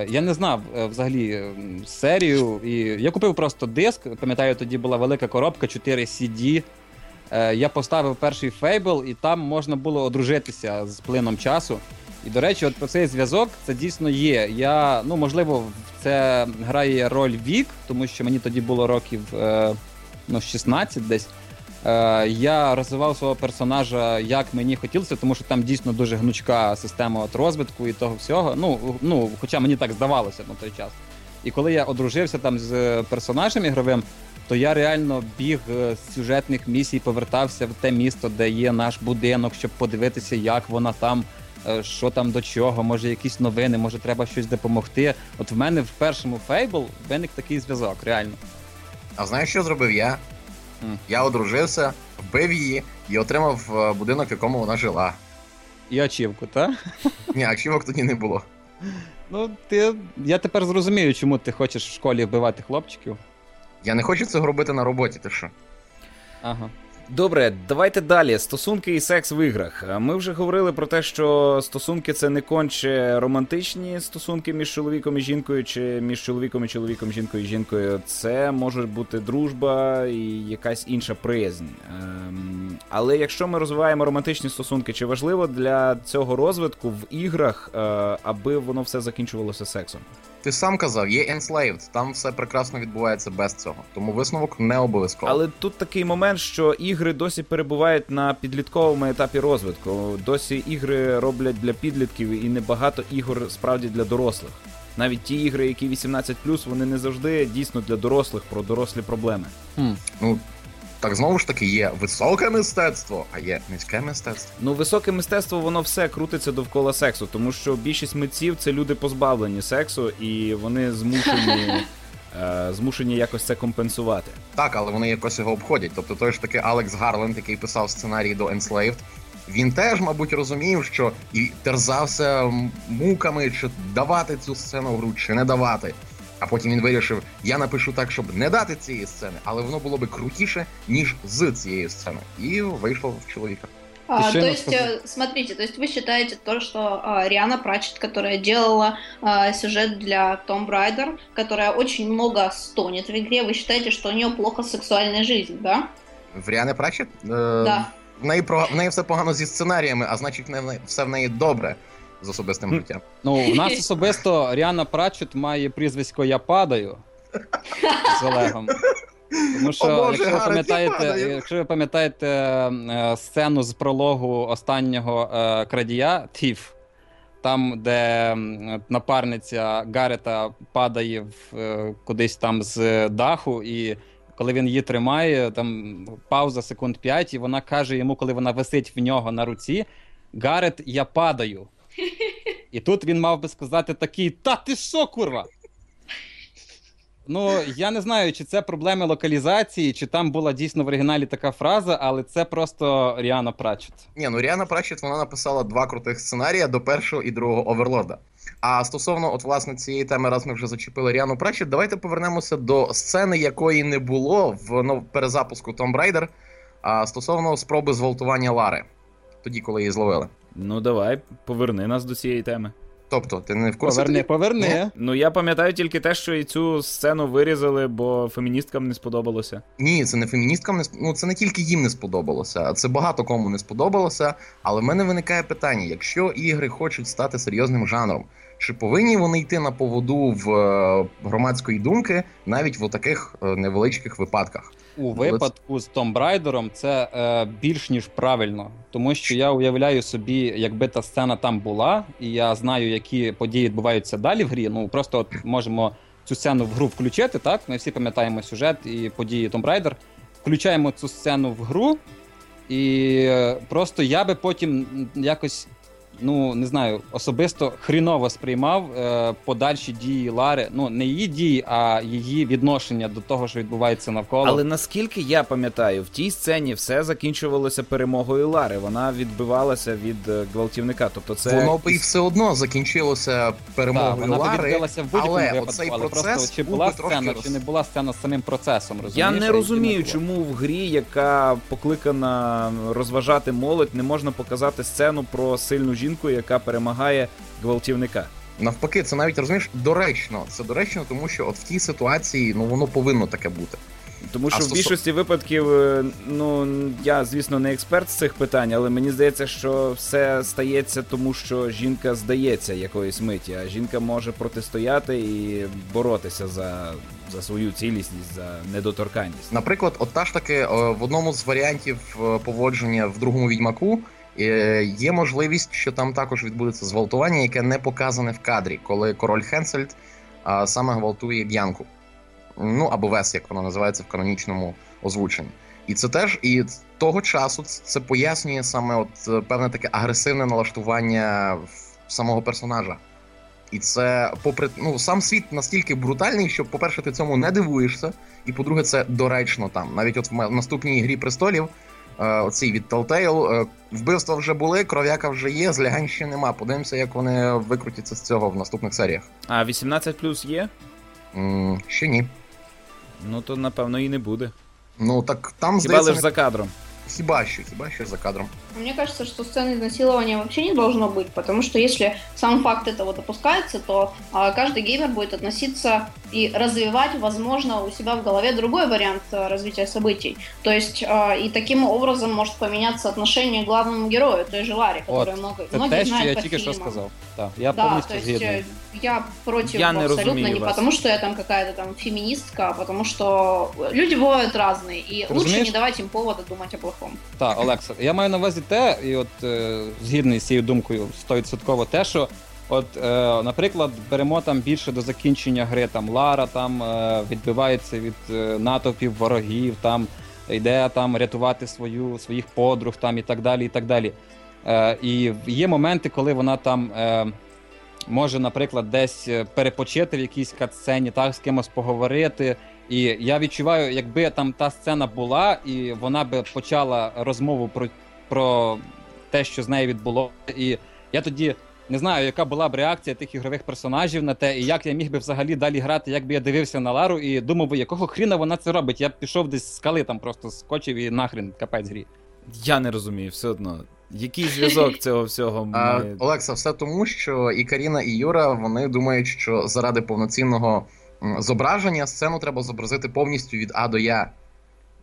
я не знав взагалі серію, і я купив просто диск, пам'ятаю, тоді була велика коробка, 4 CD, я поставив перший Fable, і там можна було одружитися з плином часу. І, до речі, от про цей зв'язок це дійсно є. Я, ну, можливо, це грає роль вік, тому що мені тоді було років, 16 десь. Я розвивав свого персонажа, як мені хотілося, тому що там дійсно дуже гнучка система от розвитку і того всього. Ну, хоча мені так здавалося на той час. І коли я одружився там з персонажем ігровим, то я реально біг з сюжетних місій, повертався в те місто, де є наш будинок, щоб подивитися, як вона там, що там до чого, може якісь новини, може треба щось допомогти. От в мене в першому Fable виник такий зв'язок, реально. А знаєш, що зробив я? Я одружився, вбив її і отримав будинок, в якому вона жила. І очівку, так? Ні, очівок тоді не було. Ну, я тепер зрозумію, чому ти хочеш в школі вбивати хлопчиків. Я не хочу це робити на роботі, ти що? Ага. Добре, давайте далі. Стосунки і секс в іграх. Ми вже говорили про те, що стосунки — це не конче романтичні стосунки між чоловіком і жінкою, чи між чоловіком і чоловіком, жінкою і жінкою. Це може бути дружба і якась інша приязнь. Але якщо ми розвиваємо романтичні стосунки, чи важливо для цього розвитку в іграх, аби воно все закінчувалося сексом? Ти сам казав, є Enslaved, там все прекрасно відбувається без цього. Тому висновок не обов'язково. Але тут такий момент, що ігри досі перебувають на підлітковому етапі розвитку. Досі ігри роблять для підлітків, і небагато ігор справді для дорослих. Навіть ті ігри, які 18+, вони не завжди дійсно для дорослих, про дорослі проблеми. Ну, так знову ж таки, є високе мистецтво, а є низьке мистецтво. Ну, високе мистецтво, воно все крутиться довкола сексу, тому що більшість митців — це люди, позбавлені сексу, і вони змушені якось це компенсувати. Так, але вони якось його обходять. Тобто той ж таки Алекс Гарленд, який писав сценарій до Enslaved, він теж, мабуть, розумів, що і терзався муками, чи давати цю сцену в гру, чи не давати. А потім він вирішив, я напишу так, щоб не дати цієї сцени, але воно було би крутіше, ніж з цієї сцени. І вийшло в чоловіка. То есть, смотрите, то есть вы считаете то, что Риана Пратчетт, которая делала сюжет для Tomb Raider, которая очень много стонет в игре, вы считаете, что у нее плохо сексуальная жизнь, да? В Риане Пратчетт? Да. В неї все погано зі сценаріями, а значить все в неї добре з особистим життям. Ну, у нас особисто Ріана Пратчетт має прізвисько «Я падаю» з Олегом. Тому що, якщо ви пам'ятаєте сцену з прологу останнього крадія «Thief», там, де напарниця Гарета падає кудись там з даху, і коли він її тримає, там пауза секунд 5, і вона каже йому, коли вона висить в нього на руці, «Гарет, я падаю». І тут він мав би сказати такий: «Та ти що, курва?» Ну, я не знаю, чи це проблеми локалізації, чи там була дійсно в оригіналі така фраза, але це просто Ріана Пратчетт. Ні, ну Ріана Пратчетт, вона написала два крутих сценарія до першого і другого Оверлорда. А стосовно, от, власне, цієї теми, раз ми вже зачепили Ріану Пратчетт, давайте повернемося до сцени, якої не було в перезапуску Tomb Raider, стосовно спроби зґвалтування Лари, тоді, коли її зловили. Ну давай, поверни нас до цієї теми. Тобто, ти не в курсі? Поверни. Ну, я пам'ятаю тільки те, що і цю сцену вирізали, бо феміністкам не сподобалося. Ні, це не феміністкам, це не тільки їм не сподобалося, це багато кому не сподобалося, але в мене виникає питання, якщо ігри хочуть стати серйозним жанром, чи повинні вони йти на поводу в громадської думки навіть в таких невеличких випадках? У випадку з Tomb Raider'ом це більш ніж правильно, тому що я уявляю собі, якби та сцена там була, і я знаю, які події відбуваються далі в грі, ну просто от можемо цю сцену в гру включити, так? Ми всі пам'ятаємо сюжет і події Tomb Raider, включаємо цю сцену в гру, і просто я би потім якось, ну не знаю, особисто хріново сприймав подальші дії Лари, ну не її дії, а її відношення до того, що відбувається навколо. Але наскільки я пам'ятаю, в тій сцені все закінчувалося перемогою Лари, вона відбивалася від гвалтівника, тобто це... Воно і все одно закінчилося перемогою Лари, але оцей процес... Чи була сцена, чи не була сцена з самим процесом, розумієш? Я не розумію, чому в грі, яка покликана розважати молодь, не можна показати сцену про сильну жінку, яка перемагає гвалтівника. Навпаки, це навіть, розумієш, доречно. Це доречно, тому що от в тій ситуації, ну, воно повинно таке бути. Тому що в більшості випадків, ну, я, звісно, не експерт з цих питань, але мені здається, що все стається тому, що жінка здається якоїсь миті, а жінка може протистояти і боротися за свою цілісність, за недоторканність. Наприклад, от та ж таки, в одному з варіантів поводження в другому «Відьмаку» є можливість, що там також відбудеться зґвалтування, яке не показане в кадрі, коли король Хенсельд саме гвалтує Б'янку. Ну, або Вес, як вона називається в канонічному озвученні. І це теж, і того часу це пояснює саме от певне таке агресивне налаштування самого персонажа. І це, попри, ну, сам світ настільки брутальний, що, по-перше, ти цьому не дивуєшся, і, по-друге, це доречно там. Навіть от в наступній «Грі престолів» оцій від Telltale. Вбивства вже були, кров'яка вже є, злягань ще нема. Подивимося, як вони викрутяться з цього в наступних серіях. А 18+ є? Ще ні. Ну то, напевно, і не буде. Ну так там, хіба здається... лише за кадром. Хіба еще за кадром. Мне кажется, что сцены изнасилования вообще не должно быть, потому что если сам факт этого допускается, то каждый геймер будет относиться и развивать, возможно, у себя в голове другой вариант развития событий. То есть и таким образом может поменяться отношение к главному герою, той же Ларе, которую вот. Многие знают по фильмам. Да, я полностью згідний. Я против абсолютно не потому, что я там какая-то там феминистка, а потому что люди бывают разные, и лучше не давать им повода думать о плохом. Так, Олекса, я маю на увазі те, і от згідний з цією думкою 100% те, що от, наприклад, беремо там більше до закінчення гри, там Лара там відбивається від натовпів ворогів, там йде там рятувати своїх подруг, там і так далі, і так далі. І є моменти, коли вона там може, наприклад, десь перепочити в якійсь кат-сцені, так, з кимось поговорити. І я відчуваю, якби там та сцена була, і вона би почала розмову про те, що з нею відбулося. І я тоді не знаю, яка була б реакція тих ігрових персонажів на те, і як я міг би взагалі далі грати, як би я дивився на Лару і думав би, якого хріна вона це робить. Я б пішов десь з скали, там просто скочив і нахрін, капець грі. Я не розумію, все одно. Який зв'язок цього всього? Олекса, все тому, що і Каріна, і Юра, вони думають, що заради повноцінного зображення сцену треба зобразити повністю від А до Я.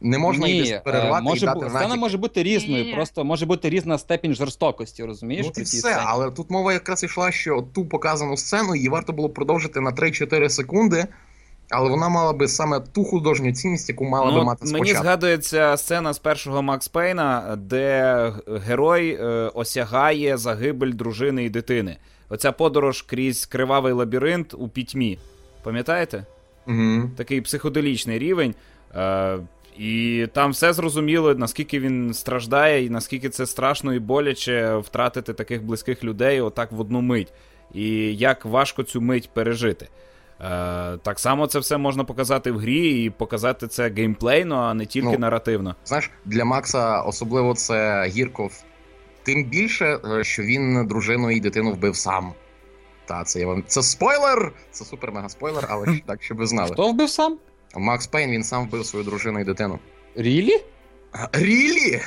Не можна її перервати і дати натяк. Сцена може бути різною, просто може бути різна степінь жорстокості, розумієш? Ну і все, але тут мова якраз йшла, що ту показану сцену її варто було продовжити на 3-4 секунди, але вона мала би саме ту художню цінність, яку мала би мати спочатку. Мені згадується сцена з першого Макс Пейна, де герой осягає загибель дружини і дитини. Оця подорож крізь кривавий лабіринт у пітьмі. Пам'ятаєте? Угу. Такий психоделічний рівень. І там все зрозуміло, наскільки він страждає, і наскільки це страшно і боляче втратити таких близьких людей отак в одну мить. І як важко цю мить пережити. Так само це все можна показати в грі і показати це геймплейно, а не тільки наративно. Знаєш, для Макса особливо це гірко тим більше, що він дружину і дитину вбив сам. Та, це я вам... Це спойлер! Це супер-мега-спойлер, але так, щоб ви знали. Хто вбив сам? Макс Пейн, він сам вбив свою дружину і дитину. Рілі? Рілі?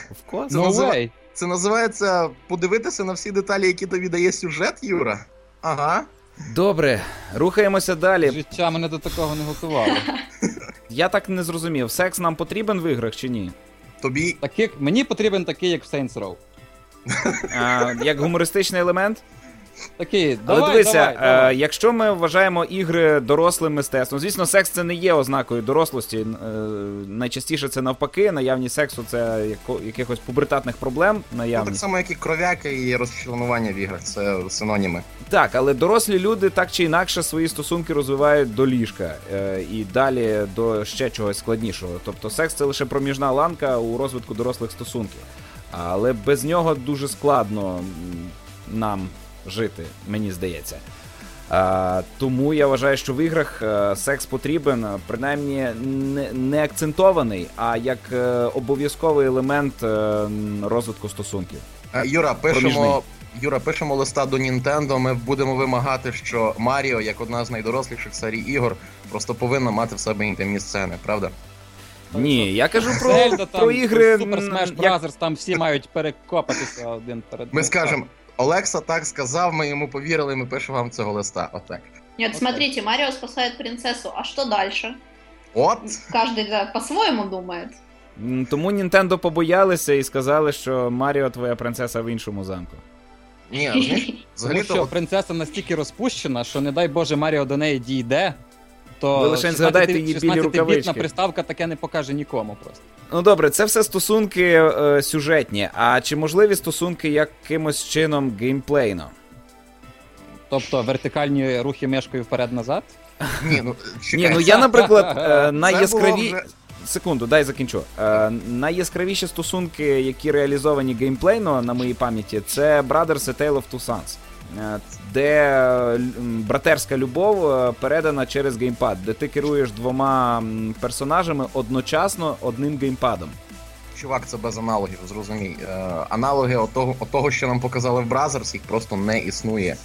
Це, це називається подивитися на всі деталі, які тобі дає сюжет, Юра. Ага. Добре, рухаємося далі. Життя мене до такого не готувало. Я так не зрозумів, секс нам потрібен в іграх чи ні? Тобі? Так, як... Мені потрібен такий, як в Saints Row. Як гумористичний елемент? Такий, але давай. Якщо ми вважаємо ігри дорослим мистецтвом, звісно, секс це не є ознакою дорослості, найчастіше це навпаки, наявність сексу це якихось пубертатних проблем наявність. Ну, так само, як і кров'яки і розчленування в іграх, це синоніми. Так, але дорослі люди так чи інакше свої стосунки розвивають до ліжка і далі до ще чогось складнішого, тобто секс це лише проміжна ланка у розвитку дорослих стосунків, але без нього дуже складно нам жити, мені здається. Тому я вважаю, що в іграх секс потрібен, принаймні не акцентований, а як обов'язковий елемент розвитку стосунків. Юра, пишемо листа до Nintendo, ми будемо вимагати, що Маріо, як одна з найдоросліших серій ігор, просто повинна мати в себе інтимні сцени, правда? Ні, я кажу про ігри... Super Smash Bros., там всі мають перекопатися один перед... Ми скажемо, Олекса так сказав, ми йому повірили, ми пишемо вам цього листа. Отак. Нет, смотрите, Марио спасает принцессу, а что дальше? От. Каждый по-своєму думает. Тому Nintendo побоялися і сказали, що Маріо твоя принцеса в іншому замку. Ні, взагалі що принцеса настільки розпущена, що не дай Боже Маріо до неї дійде, то ви лише згадайте її білі рукавички. 16-бітна приставка таке не покаже нікому просто. Ну добре, це все стосунки сюжетні, а чи можливі стосунки якимось чином геймплейно? Тобто вертикальні рухи мишкою вперед-назад? Ні, я, наприклад, найяскравіші... Секунду, дай закінчу. Найяскравіші стосунки, які реалізовані геймплейно, на моїй пам'яті, це Brothers A Tale of Two Sons, де братерська любов передана через геймпад, де ти керуєш двома персонажами одночасно одним геймпадом. Чувак, це без аналогів, зрозумій. Аналоги отого, що нам показали в Бразерс, їх просто не існує.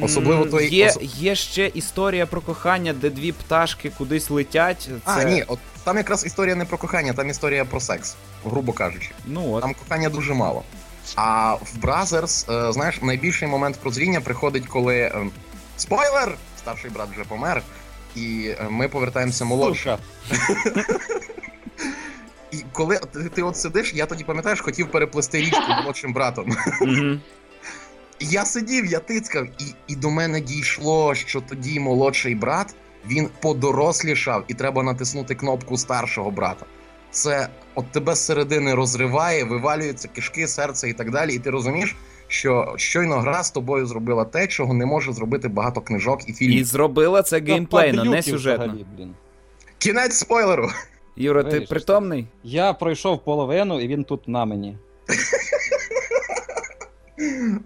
Особливо той... Є ще історія про кохання, де дві пташки кудись летять. Це... А, ні, от, там якраз історія не про кохання, там історія про секс, грубо кажучи. Ну, от. Там кохання дуже мало. А в Бразерс, знаєш, найбільший момент прозріння приходить, коли... Спойлер! Старший брат вже помер, і ми повертаємося молодше. І коли ти от сидиш, я тоді, пам'ятаєш, хотів переплести річку молодшим братом. Я сидів, я тицькав, і до мене дійшло, що тоді молодший брат, він подорослішав, і треба натиснути кнопку старшого брата. Це от тебе з середини розриває, вивалюються кишки, серце і так далі, і ти розумієш, що щойно гра з тобою зробила те, чого не може зробити багато книжок і фільмів. І зробила це геймплейно, не сюжетно. Кінець спойлеру! Юра, ти притомний? Я пройшов половину, і він тут на мені.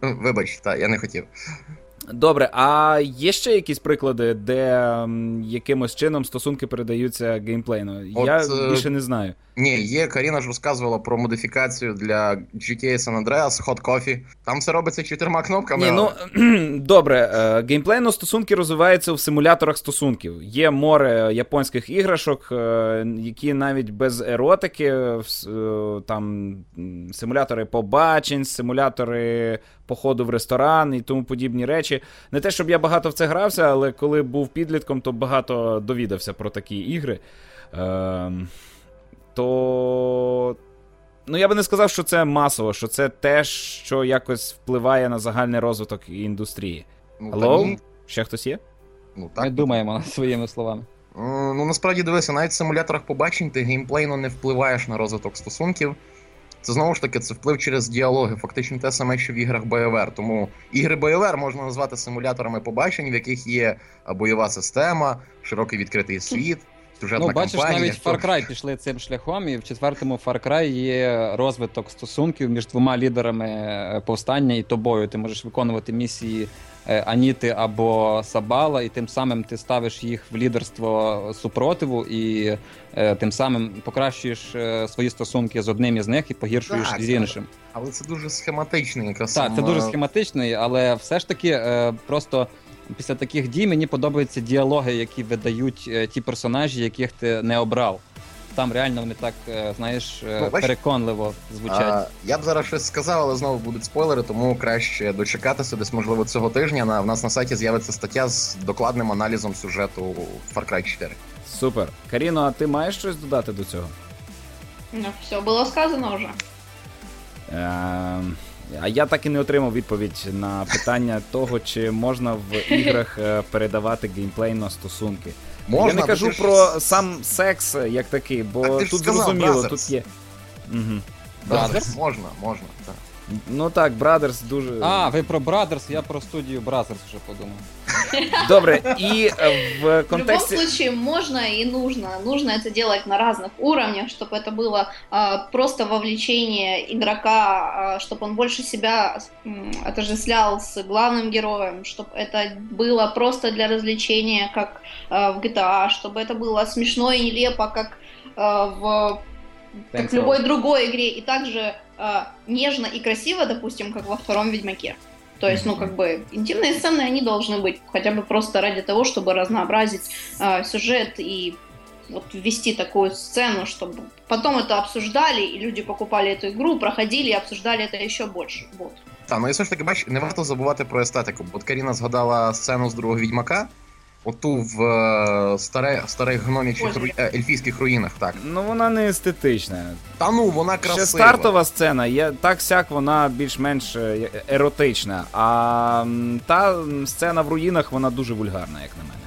Вибач, я не хотів. Добре, а є ще якісь приклади, де якимось чином стосунки передаються геймплейно? Я більше не знаю. Ні, є, Каріна ж розказувала про модифікацію для GTA San Andreas, Hot Coffee. Там все робиться 4 кнопками. Ні, ну, добре, геймплейно стосунки розвиваються в симуляторах стосунків. Є море японських іграшок, які навіть без еротики, там симулятори побачень, симулятори походу в ресторан і тому подібні речі. Не те, щоб я багато в це грався, але коли був підлітком, то багато довідався про такі ігри. То... Ну, я би не сказав, що це масово, що це те, що якось впливає на загальний розвиток індустрії. Ну, алло? Ні. Ще хтось є? Ну, так. Ми думаємо над своїми словами. Ну, насправді, дивися, навіть в симуляторах побачень ти геймплейно не впливаєш на розвиток стосунків. Це, знову ж таки, це вплив через діалоги, фактично те саме, що в іграх BioWare. Тому ігри BioWare можна назвати симуляторами побачень, в яких є бойова система, широкий відкритий світ. Ну, бачиш, навіть Far Cry пішли цим шляхом, і в 4-му Far Cry є розвиток стосунків між двома лідерами повстання і тобою. Ти можеш виконувати місії Аніти або Сабала, і тим самим ти ставиш їх в лідерство супротиву, і тим самим покращуєш свої стосунки з одним із них і погіршуєш з іншим. Але це дуже схематичний якраз. Так, це дуже схематичний, але все ж таки просто... Після таких дій мені подобаються діалоги, які видають ті персонажі, яких ти не обрав. Там реально вони так, знаєш, переконливо звучать. Я б зараз щось сказав, але знову будуть спойлери, тому краще дочекатися десь, можливо, цього тижня. В нас на сайті з'явиться стаття з докладним аналізом сюжету Far Cry 4. Супер. Каріно, а ти маєш щось додати до цього? Ну, все було сказано вже. А я так і не отримав відповідь на питання того, чи можна в іграх передавати геймплейно стосунки. Можна, я не кажу про сам секс як такий, бо так, тут зрозуміло, тут є. Угу. Бразерс? Можна, так. Ну так, Бразерс дуже... А, ви про Бразерс, я про студію Бразерс вже подумав. Добре, і в контексте... В любом случае можно и нужно. Нужно это делать на разных уровнях, чтобы это было просто вовлечение игрока, чтобы он больше себя отождествлял с главным героем, чтобы это было просто для развлечения, как в GTA, чтобы это было смешно и нелепо, как в любой другой игре, и также нежно и красиво, допустим, как во втором Ведьмаке. То есть, интимные сцены, они должны быть хотя бы просто ради того, чтобы разнообразить сюжет и вот ввести такую сцену, чтобы потом это обсуждали, и люди покупали эту игру, проходили и обсуждали это еще больше. Вот. Так, і все ж таки, бачиш, не варто забувати про естетику. От Каріна згадала сцену з другого Відьмака, оту в старих гном'ячих ельфійських руїнах, так. Ну, вона не естетична. Та ну, вона красива. Ще стартова сцена, так-сяк вона більш-менш еротична, а та сцена в руїнах, вона дуже вульгарна, як на мене.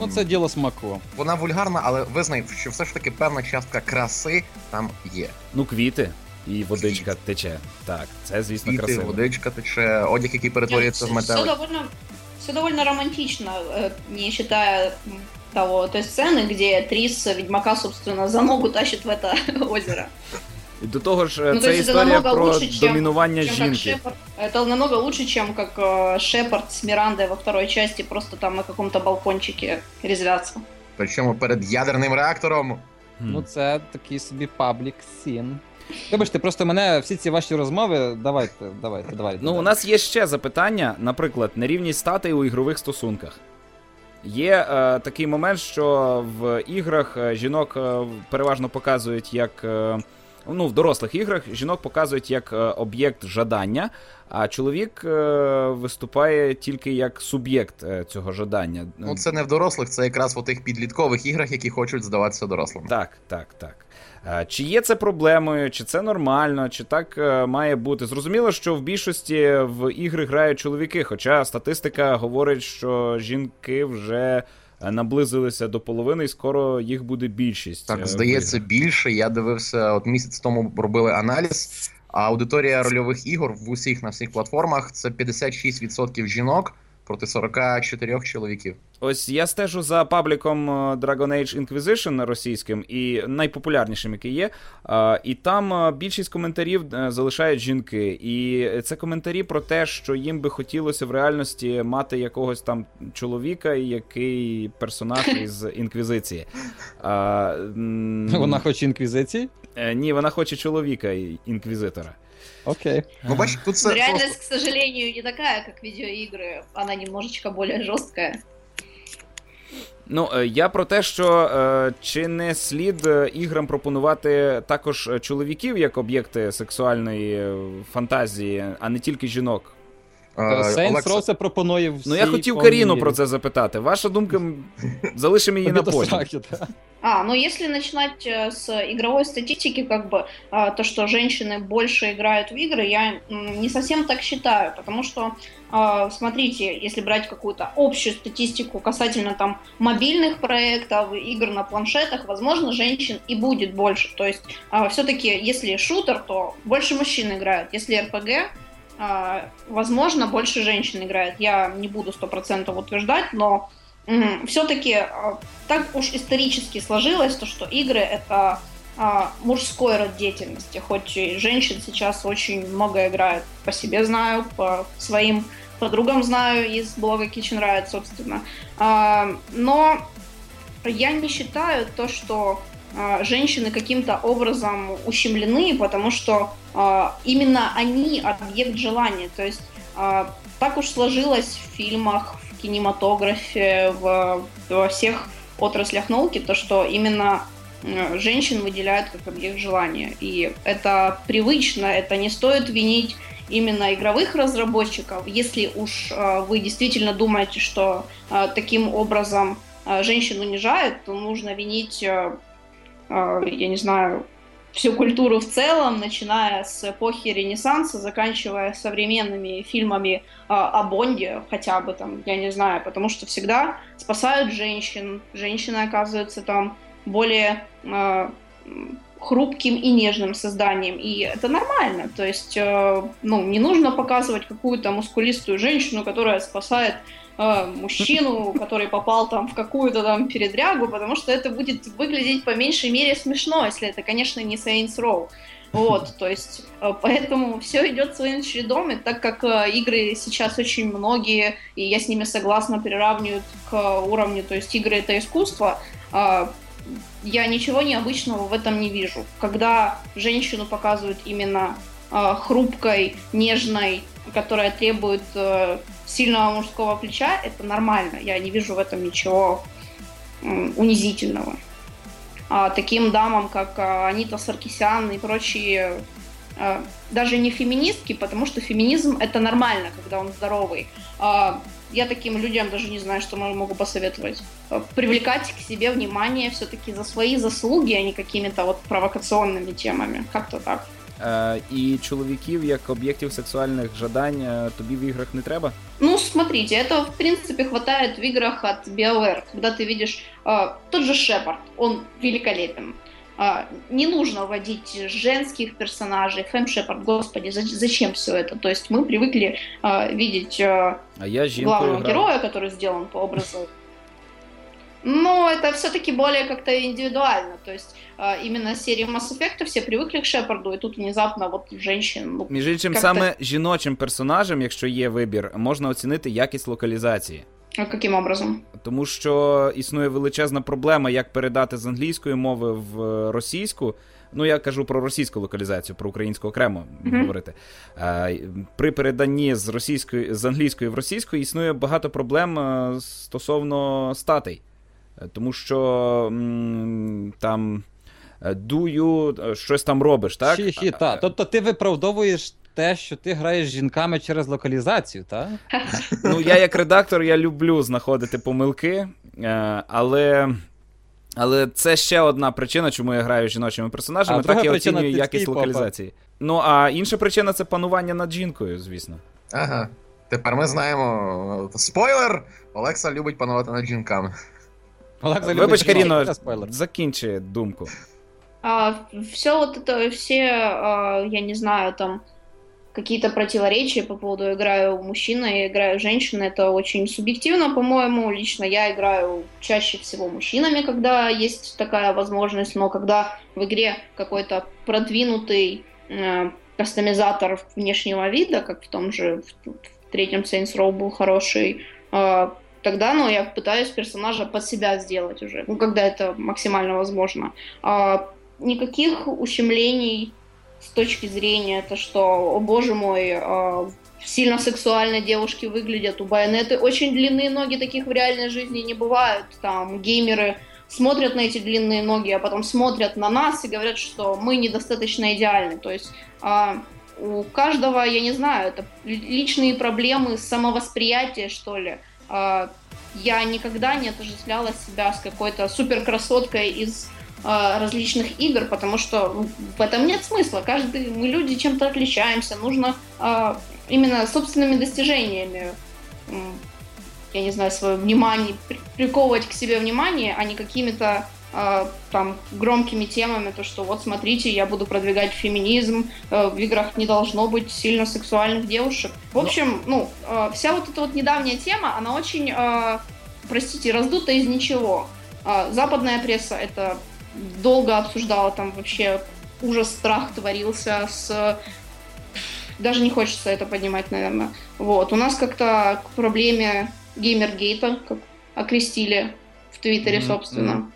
Ну, це діло смаку. Вона вульгарна, але визнай, що все ж таки певна частка краси там є. Ну, квіти. І водичка тече. Так, це, звісно, квіти, красиво. Водичка тече, одяг, який перетворюється в метелик. Все довольно романтично, не считая того, той сцены, где Трис Ведьмака, собственно, за ногу тащит в это озеро. И до того же, ну, це история про лучше, доминування жінки. Это намного лучше, чем как Шепард с Мирандой во второй части, просто там на каком-то балкончике резвятся. Причем перед ядерным реактором. Ну це такий собі паблік сін. Вибачте, просто мене всі ці ваші розмови, давайте. Ну, у нас є ще запитання, наприклад, нерівність статей у ігрових стосунках. Є такий момент, що в іграх жінок переважно показують як... ну, в дорослих іграх жінок показують як об'єкт жадання, а чоловік виступає тільки як суб'єкт цього жадання. Ну, це не в дорослих, це якраз в тих підліткових іграх, які хочуть здаватися дорослими. Так. Чи є це проблемою, чи це нормально, чи так має бути? Зрозуміло, що в більшості в ігри грають чоловіки, хоча статистика говорить, що жінки вже... наблизилися до половини, і скоро їх буде більшість. Так, здається, більше. Я дивився, от місяць тому робили аналіз, а аудиторія рольових ігор в усіх, на всіх платформах, це 56% жінок проти 44 чоловіків. Ось я стежу за пабліком Dragon Age Inquisition російським, і найпопулярнішим, який є, і там більшість коментарів залишають жінки. І це коментарі про те, що їм би хотілося в реальності мати якогось там чоловіка, який персонаж із Інквізиції. Вона хоче Інквізиції? Ні, вона хоче чоловіка-інквізитора. Окей. Ну, бачиш, тут це реальність, просто... к сожалению, не такая, как видеоигры. Она немножечко более жесткая. Ну, я про те, що чи не слід іграм пропонувати також чоловіків як об'єкти сексуальної фантазії, а не тільки жінок? Saints Row це пропонує всі. Ну, я хотів Каріну про це запитати. Ваша думка, залишимо її на потім. Ну, если начинать с игровой статистики, как бы, то, что женщины больше играют в игры, я не совсем так считаю, потому что, смотрите, если брать какую-то общую статистику касательно там мобильных проектов, игр на планшетах, возможно, женщин и будет больше, то есть все-таки, если шутер, то больше мужчин играют, если RPG... возможно, больше женщин играет. Я не буду 100% утверждать, но все-таки так уж исторически сложилось, то, что игры — это мужской род деятельности. Хоть и женщин сейчас очень много играют. По себе знаю, по своим подругам знаю из блога Kitchen Riots, собственно. Но я не считаю то, что женщины каким-то образом ущемлены, потому что именно они объект желания. То есть так уж сложилось в фильмах, в кинематографе, во всех отраслях науки, то что именно женщин выделяют как объект желания. И это привычно, это не стоит винить именно игровых разработчиков, если уж вы действительно думаете, что таким образом женщин унижают, то нужно винить... я не знаю, всю культуру в целом, начиная с эпохи Ренессанса, заканчивая современными фильмами о Бонде, хотя бы там, я не знаю, потому что всегда спасают женщин, женщины оказываются там более хрупким и нежным созданием, и это нормально, то есть, не нужно показывать какую-то мускулистую женщину, которая спасает мужчину, который попал там в какую-то там передрягу, потому что это будет выглядеть по меньшей мере смешно, если это, конечно, не Saints Row. Вот, то есть, поэтому все идет своим чередом, и так как игры сейчас очень многие, и я с ними согласна, приравнивают к уровню, то есть игры — это искусство, я ничего необычного в этом не вижу. Когда женщину показывают именно хрупкой, нежной, которая требует сильного мужского плеча, это нормально. Я не вижу в этом ничего унизительного. А таким дамам, как Анита Саркисян и прочие, даже не феминистки, потому что феминизм — это нормально, когда он здоровый. Я таким людям даже не знаю, что могу посоветовать. Привлекать к себе внимание все-таки за свои заслуги, а не какими-то вот провокационными темами. Как-то так. І чоловіків як об'єктів сексуальних жадань тобі в іграх не треба? Ну, смотрите, этого, в принципе, хватает в играх от BioWare, когда ты видишь тот же Шепард, он великолепен. Не нужно вводить женских персонажей, Фэм Шепард, господи, зачем все это? То есть мы привыкли видеть главного героя, который сделан по образу. Но это все-таки более как-то индивидуально, то есть именно серии Mass Effect все привыкли к Шепарду, і тут внезапно вот женщин... Ну, між іншим, саме жіночим персонажем, якщо є вибір, можна оцінити якість локалізації. А яким образом? Тому що існує величезна проблема, як передати з англійської мови в російську. Ну, я кажу про російську локалізацію, про українську окремо говорити. При переданні з англійської в російську існує багато проблем стосовно статей. Тому що там дую, щось там робиш, так? Та. Тобто ти виправдовуєш те, що ти граєш з жінками через локалізацію, так? Ну, я як редактор, я люблю знаходити помилки, але це ще одна причина, чому я граю з жіночими персонажами, так я оцінюю якість локалізації. Ну, а інша причина – це панування над жінкою, звісно. Ага, тепер ми знаємо. Спойлер! Олекса любить панувати над жінками. Вибач, Каріно, закінчи думку. Все вот это, все, я не знаю, там, какие-то противоречия по поводу играю мужчина и играю женщина, это очень субъективно, по-моему. Лично я играю чаще всего мужчинами, когда есть такая возможность, но когда в игре какой-то продвинутый кастомизатор внешнего вида, как в том же, в третьем Saints Row был хороший, тогда, ну, я пытаюсь персонажа под себя сделать уже, ну, когда это максимально возможно. Никаких ущемлений с точки зрения, то что, о боже мой, сильно сексуально девушки выглядят, у Байонеты очень длинные ноги, таких в реальной жизни не бывает, там геймеры смотрят на эти длинные ноги, а потом смотрят на нас и говорят, что мы недостаточно идеальны, то есть у каждого, я не знаю, это личные проблемы самовосприятия, что ли. Я никогда не отождествляла себя с какой-то суперкрасоткой из различных игр, потому что в этом нет смысла. Каждый, мы люди чем-то отличаемся, нужно именно собственными достижениями, я не знаю, свое внимание, приковывать к себе внимание, а не какими-то там громкими темами, то что вот смотрите, я буду продвигать феминизм, в играх не должно быть сильно сексуальных девушек. В общем, ну, вся вот эта вот недавняя тема, она очень, простите, раздута из ничего. Западная пресса это долго обсуждала, там вообще ужас, страх творился с... Даже не хочется это поднимать, наверное. Вот. У нас как-то к проблеме геймергейта, как окрестили в Твиттере, собственно.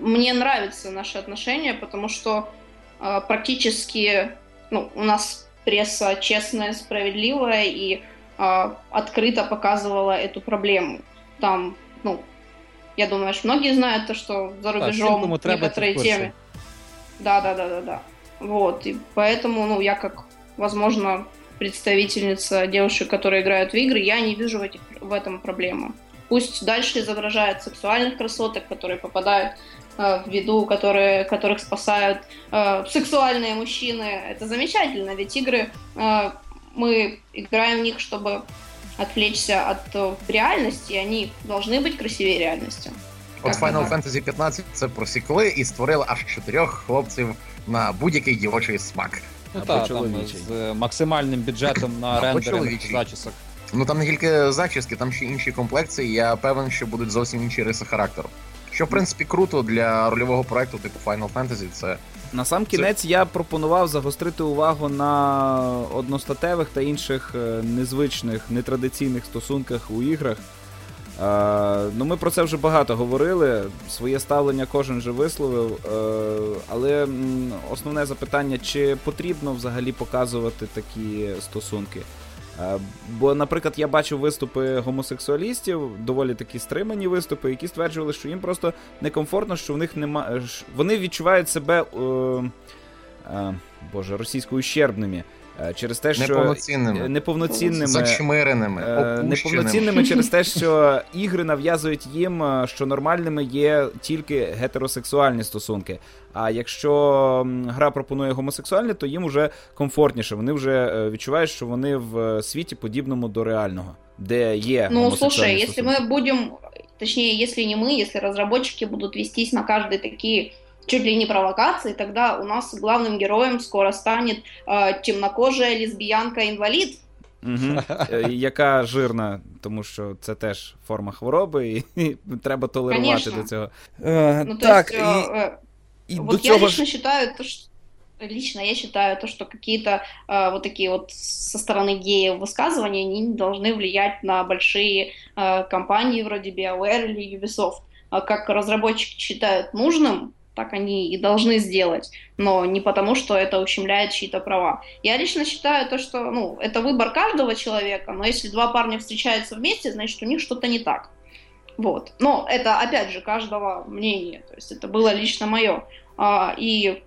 Мне нравятся наши отношения, потому что практически, ну, у нас пресса честная, справедливая и открыто показывала эту проблему. Там, ну, я думаю, что многие знают то, что за рубежом некоторые темы. Да. Вот, и поэтому, ну, я как, возможно, представительница девушек, которые играют в игры, я не вижу в этом проблемы. Пусть дальше изображают сексуальных красоток, которые попадают в беду, которых спасают сексуальные мужчины. Это замечательно, ведь игры, мы играем в них, чтобы отвлечься от реальности, и они должны быть красивее реальности. От Final Fantasy 15 це просікли і створили аж 4 хлопців на будь-який дівочий смак. Ну так, з максимальним бюджетом на рендеринг зачісок. Ну там не тільки зачіски, там ще інші комплекції, я певен, що будуть зовсім інші риси характеру. Що, в принципі, круто для рольового проекту типу Final Fantasy, це... На сам кінець я пропонував загострити увагу на одностатевих та інших незвичних, нетрадиційних стосунках у іграх. Ну, ми про це вже багато говорили, своє ставлення кожен же висловив, але основне запитання, чи потрібно взагалі показувати такі стосунки? Бо, наприклад, я бачив виступи гомосексуалістів, доволі такі стримані виступи, які стверджували, що їм просто некомфортно, що в них немає... Вони відчувають себе, боже, російською ущербними. Через те, що неповноцінними, зачмиреними, неповноцінними через те, що ігри нав'язують їм, що нормальними є тільки гетеросексуальні стосунки. А якщо гра пропонує гомосексуальні, то їм вже комфортніше. Вони вже відчувають, що вони в світі подібному до реального, де є. Ну, слушай, якщо ми будемо, точніше, якщо не ми, якщо розробники будуть вестись на кожний такий чуть ли не провокации, тогда у нас главным героем скоро станет темнокожая лесбіянка-інвалід. Яка жирна, тому що це теж форма хвороби, і треба толерувати до цього. Ну, так, я лично считаю, лично я считаю, то, что какие-то вот такие вот со стороны геев высказывания, они не должны влиять на большие компании вроде BioWare или Ubisoft. Как разработчики считают нужным, так они и должны сделать, но не потому, что это ущемляет чьи-то права. Я лично считаю то, что ну, это выбор каждого человека, но если два парня встречаются вместе, значит, у них что-то не так. Вот. Но это, опять же, каждого мнения, то есть это было лично мое. И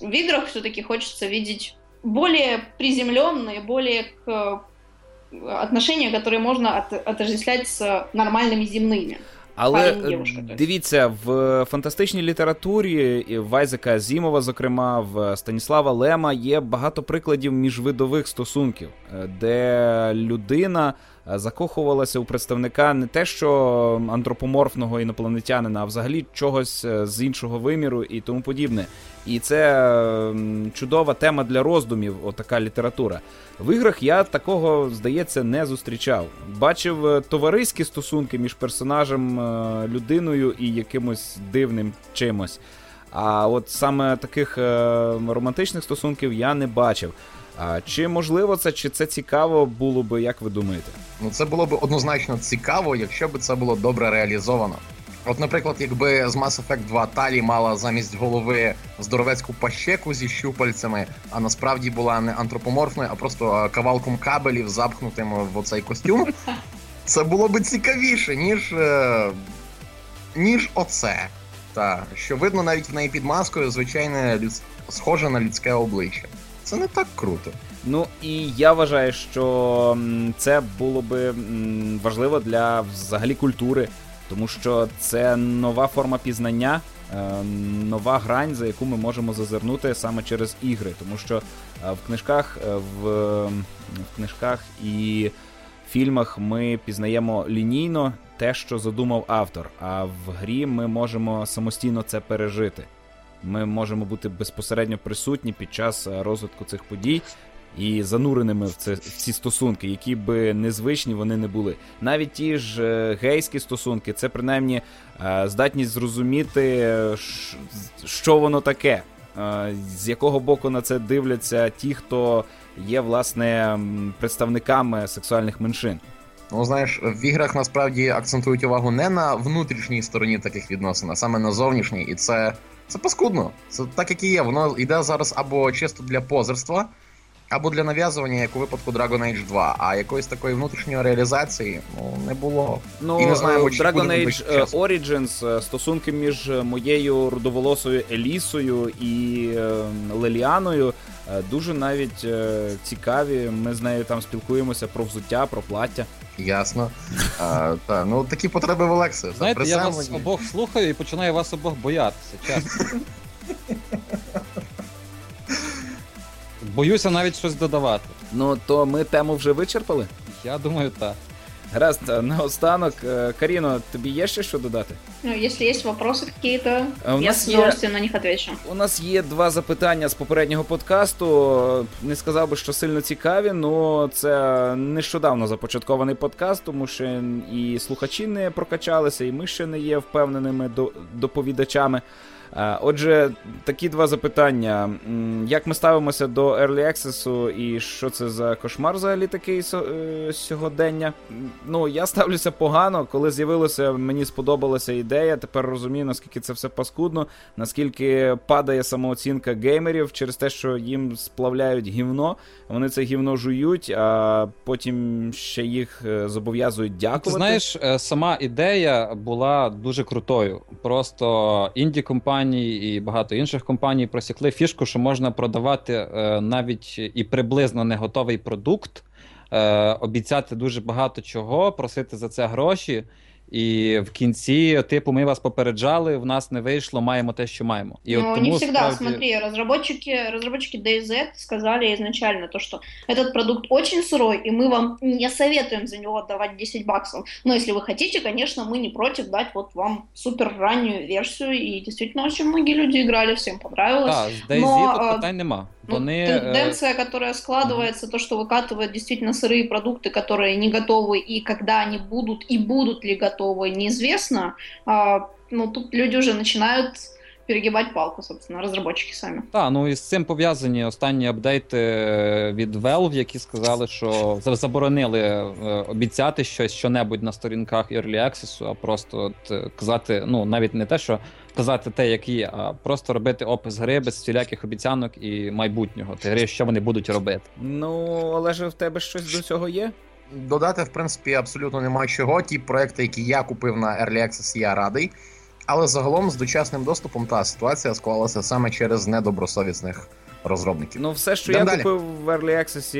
в играх все-таки хочется видеть более приземленные, более отношения, которые можно отождествлять с нормальными земными. Але дивіться, в фантастичній літературі Айзека Азімова, зокрема, в Станіслава Лема є багато прикладів міжвидових стосунків, де людина закохувалася у представника не те, що антропоморфного інопланетянина, а взагалі чогось з іншого виміру і тому подібне. І це чудова тема для роздумів, отака література. В іграх я такого, здається, не зустрічав. Бачив товариські стосунки між персонажем, людиною і якимось дивним чимось. А от саме таких романтичних стосунків я не бачив. А чи можливо це, чи це цікаво було би, як ви думаєте? Ну, це було б однозначно цікаво, якщо б це було добре реалізовано. От, наприклад, якби з Mass Effect 2 Талі мала замість голови здоровецьку пащеку зі щупальцями, а насправді була не антропоморфною, а просто кавалком кабелів, запхнутим в оцей костюм, це було б цікавіше, ніж оце. Та, що видно навіть в неї під маскою, звичайне, схоже на людське обличчя. Це не так круто. Ну, і я вважаю, що це було би важливо для взагалі культури, тому що це нова форма пізнання, нова грань, за яку ми можемо зазирнути саме через ігри. Тому що в книжках і фільмах ми пізнаємо лінійно те, що задумав автор, а в грі ми можемо самостійно це пережити. Ми можемо бути безпосередньо присутні під час розвитку цих подій і зануреними в ці стосунки, які би незвичні вони не були. Навіть ті ж гейські стосунки, це принаймні здатність зрозуміти, що воно таке, з якого боку на це дивляться ті, хто є, власне, представниками сексуальних меншин. Ну, знаєш, в іграх насправді акцентують увагу не на внутрішній стороні таких відносин, а саме на зовнішній, і це паскудно. Це так, як і є. Воно йде зараз або чисто для позерства, або для нав'язування, як у випадку Dragon Age 2. А якоїсь такої внутрішньої реалізації не було. Ну, і не знаємо, чи Dragon Age Origins, стосунки між моєю рудоволосою Елісою і Леліаною дуже навіть цікаві. Ми з нею там спілкуємося про взуття, про плаття. Ясно. Та, ну, такі потреби в Олексі. Знаєте, я вас обох слухаю і починаю вас обох боятися, чесно. Боюся навіть щось додавати. Ну, то ми тему вже вичерпали? Я думаю, так. Раз, наостанок, Каріно, тобі є ще що додати? Ну, якщо є питання якісь, я з удовольствием на них відповім. У нас є два запитання з попереднього подкасту. Не сказав би, що сильно цікаві, але це нещодавно започаткований подкаст, тому що і слухачі не прокачалися, і ми ще не є впевненими доповідачами. Отже, такі два запитання. Як ми ставимося до Early Access і що це за кошмар взагалі такий сьогодення? Ну, я ставлюся погано. Коли з'явилося, мені сподобалася ідея. Тепер розумію, наскільки це все паскудно, наскільки падає самооцінка геймерів через те, що їм сплавляють гівно. Вони це гівно жують, а потім ще їх зобов'язують дякувати. Ти знаєш, сама ідея була дуже крутою. Просто інді-компанії і багато інших компаній просікли фішку, що можна продавати навіть і приблизно не готовий продукт, обіцяти дуже багато чого, просити за це гроші, і в кінці, типу, ми вас попереджали, в нас не вийшло, маємо те, що маємо. І ну, от тому, не всегда, справді... смотри, разработчики DayZ сказали изначально то, что этот продукт очень сырой, и мы вам не советуем за него отдавать $10. Но если вы хотите, конечно, мы не против дать вот вам супер раннюю версию, и действительно очень многие люди играли, всем понравилось. Так, з DayZ тут питань нема. Вони... Тенденция, которая складывается, то, что выкатывают действительно сырые продукты, которые не готовы, и когда они будут, и будут ли готовы, неизвестно. Ну, тут люди уже начинают перегибать палку, собственно, розробники самі. Так, ну і з цим пов'язані останні апдейти від Valve, які сказали, що заборонили обіцяти щось, що-небудь на сторінках Early Access, а просто от казати, ну навіть не те, що казати те, як є, а просто робити опис гри без всіляких обіцянок і майбутнього. Ти гри, що вони будуть робити. Ну, але ж в тебе щось до цього є? Додати, в принципі, абсолютно нема чого. Ті проекти, які я купив на Early Access, я радий. Але загалом з дочасним доступом та ситуація склалася саме через недобросовісних розробників. Ну все, що я купив в Early Access,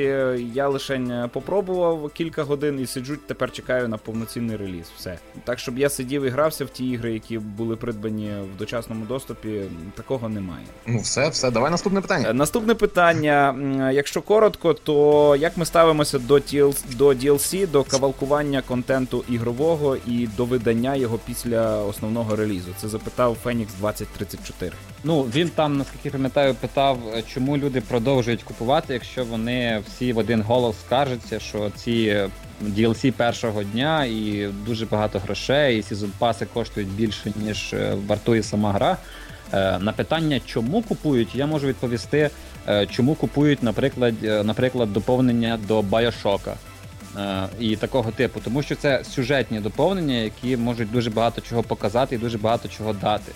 я лише попробував кілька годин і сиджу, тепер чекаю на повноцінний реліз. Все. Так, щоб я сидів і грався в ті ігри, які були придбані в дочасному доступі, такого немає. Ну все, давай наступне питання. Наступне питання, якщо коротко, то як ми ставимося до DLC, до кавалкування контенту ігрового і до видання його після основного релізу? Це запитав Phoenix 2034. Ну, він там, наскільки пам'ятаю, питав, чому люди продовжують купувати, якщо вони всі в один голос скаржаться, що ці DLC першого дня і дуже багато грошей, і сезон-паси коштують більше, ніж вартує сама гра. На питання, чому купують, я можу відповісти, чому купують, наприклад, доповнення до Bioshock'а і такого типу. Тому що це сюжетні доповнення, які можуть дуже багато чого показати і дуже багато чого дати.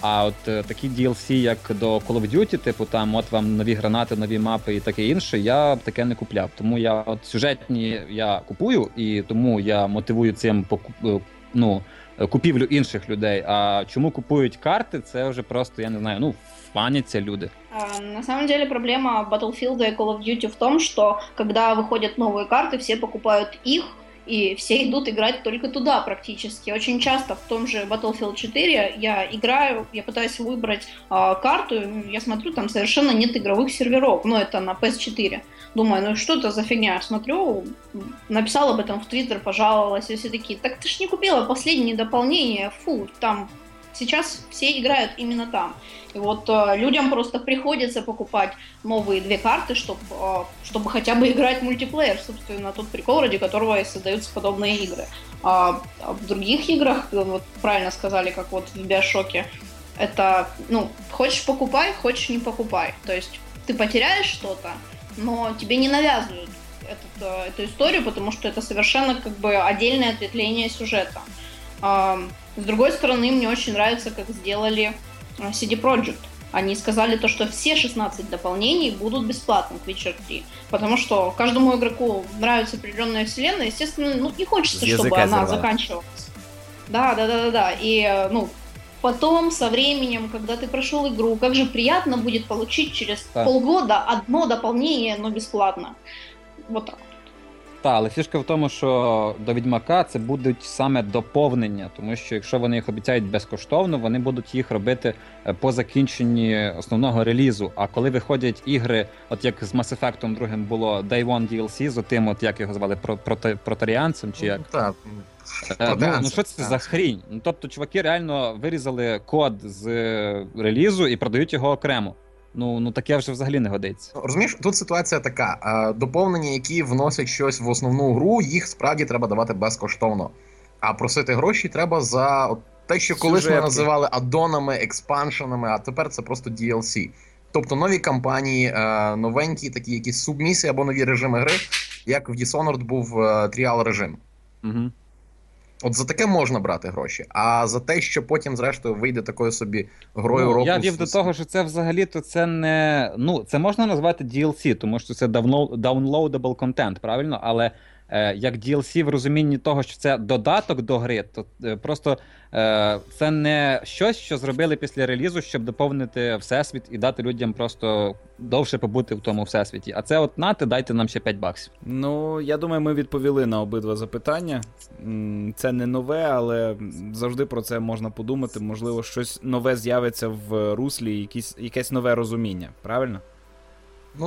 А от такі DLC, як до Call of Duty, типу там от вам нові гранати, нові мапи і таке інше, я таке не купляв. Тому я от сюжетні я купую, і тому я мотивую цим купівлю інших людей. А чому купують карти, це вже просто, я не знаю, фаняться люди. На самом деле проблема Battlefield и Call of Duty в том, что когда выходят новые карты, все покупают их, и все идут играть только туда практически. Очень часто в том же Battlefield 4 я играю, я пытаюсь выбрать карту, я смотрю, там совершенно нет игровых серверов, но это на PS4. Думаю, что это за фигня? Смотрю, написала об этом в Twitter, пожаловалась, и все такие, так ты ж не купила последние дополнения, там... Сейчас все играют именно там. И вот людям просто приходится покупать новые две карты, чтобы хотя бы играть в мультиплеер, собственно, тот прикол, ради которого и создаются подобные игры. А в других играх, вот правильно сказали, как вот в Биошоке, это, хочешь покупай, хочешь не покупай. То есть ты потеряешь что-то, но тебе не навязывают эту историю, потому что это совершенно отдельное ответвление сюжета. С другой стороны, мне очень нравится, как сделали CD Projekt. Они сказали то, что все 16 дополнений будут бесплатны к Witcher 3. Потому что каждому игроку нравится определенная вселенная, естественно, не хочется, чтобы она заканчивалась. Да. И, потом, со временем, когда ты прошел игру, как же приятно будет получить через полгода одно дополнение, но бесплатно. Вот так. Але фішка в тому, що до Відьмака це будуть саме доповнення, тому що якщо вони їх обіцяють безкоштовно, вони будуть їх робити по закінченні основного релізу. А коли виходять ігри, от як з Mass Effect 2 було Day One DLC, з отим, от як його звали, протаріанцем чи як? Так. Що це за хрінь? Тобто чуваки реально вирізали код з релізу і продають його окремо. Таке вже взагалі не годиться. Розумієш, тут ситуація така. Доповнення, які вносять щось в основну гру, їх справді треба давати безкоштовно. А просити гроші треба за те, що колись ми називали аддонами, експаншенами, а тепер це просто DLC. Тобто нові кампанії, новенькі такі якісь субмісії або нові режими гри, як в Dishonored був тріал режим. Угу. От за таке можна брати гроші, а за те, що потім, зрештою, вийде такою собі грою року... Я вів до того, що це взагалі-то це не... це можна назвати DLC, тому що це downloadable контент, правильно? Але як DLC в розумінні того, що це додаток до гри, то просто це не щось, що зробили після релізу, щоб доповнити всесвіт і дати людям просто довше побути в тому всесвіті. А це от дайте нам ще $5. Я думаю, ми відповіли на обидва запитання. Це не нове, але завжди про це можна подумати. Можливо, щось нове з'явиться в руслі, якесь нове розуміння. Правильно?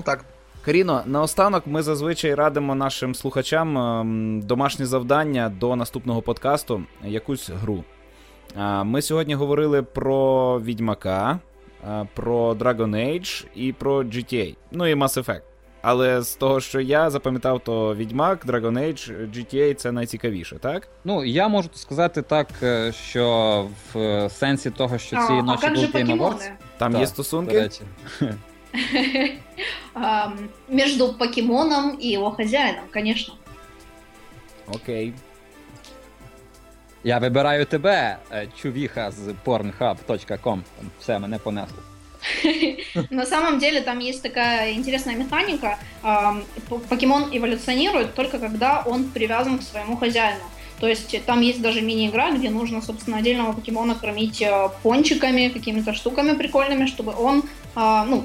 Так. Каріно, наостанок ми зазвичай радимо нашим слухачам домашнє завдання до наступного подкасту, якусь гру. Ми сьогодні говорили про Відьмака, про Dragon Age і про GTA, і Mass Effect. Але з того, що я запам'ятав, то Відьмак, Dragon Age, GTA — це найцікавіше, так? Ну, я можу сказати так, що в сенсі того, що цієї ночі був Game Awards... Там є стосунки? Між покемоном і його хазяїном, звісно. Окей. Я вибираю тебе, чувіха з pornhub.com. Все, мене понесло. На самом деле там есть такая интересная механика. Покемон эволюционирует только когда он привязан к своему хозяину. То есть там есть даже мини-игра, где нужно, собственно, отдельного покемона кормить пончиками, какими-то штуками прикольными, чтобы он,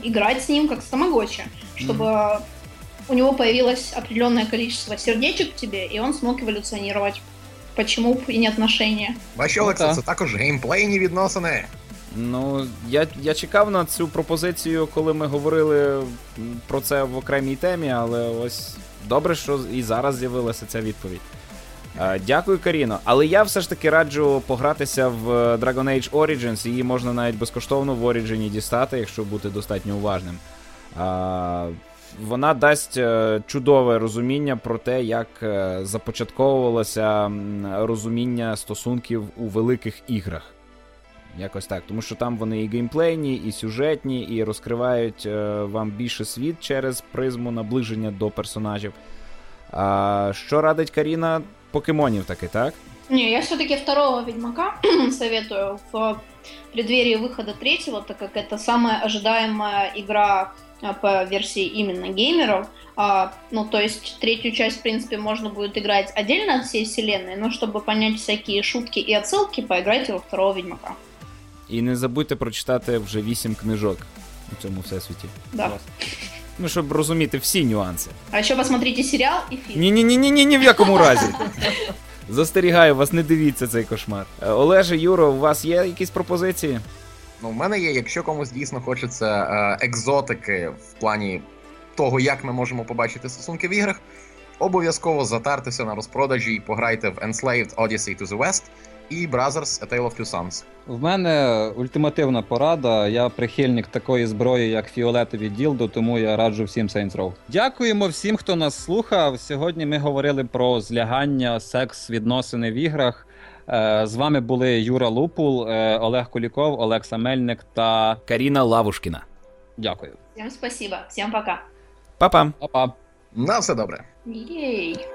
играть с ним как с тамагочи, чтобы у него появилось определенное количество сердечек в тебе, и он смог эволюционировать. Почему б і не отношення? Бачу, Олексе, це також геймплейні відносини. Ну, я чекав на цю пропозицію, коли ми говорили про це в окремій темі, але ось добре, що і зараз з'явилася ця відповідь. Дякую, Каріно. Але я все ж таки раджу погратися в Dragon Age Origins, її можна навіть безкоштовно в Origin дістати, якщо бути достатньо уважним. Вона дасть чудове розуміння про те, як започатковувалося розуміння стосунків у великих іграх. Якось так. Тому що там вони і геймплейні, і сюжетні, і розкривають вам більше світ через призму наближення до персонажів. Що радить Каріна? Покемонів таки, так? Не, я все-таки второго Ведьмака советую в преддверии выхода третьего, так как это самая ожидаемая игра по версии именно геймеров. То есть третью часть, в принципе, можно будет играть отдельно от всей вселенной, но чтобы понять всякие шутки и отсылки, поиграйте во второго Ведьмака. І не забудьте прочитати вже 8 книжок у цьому всесвіті. Да. Ну, щоб розуміти всі нюанси. А ще посмотрите серіал і фільм. Ні-ні-ні, ні в якому разі. Застерігаю вас, не дивіться цей кошмар. Олеже, Юро, у вас є якісь пропозиції? Ну, в мене є, якщо комусь дійсно хочеться екзотики в плані того, як ми можемо побачити стосунки в іграх, обов'язково затартеся на розпродажі і пограйте в Enslaved Odyssey to the West і Brothers: A Tale of Two Sons. В мене ультимативна порада, я прихильник такої зброї, як фіолетові ділдо, тому я раджу всім Saints Row. Дякуємо всім, хто нас слухав. Сьогодні ми говорили про злягання, секс, відносини в іграх. З вами були Юра Лупул, Олег Куліков, Олекс Амельник та Каріна Лавушкіна. Дякую. Всім спасибо. Всім пока. Па-па. Па-па. На все добре. Єй.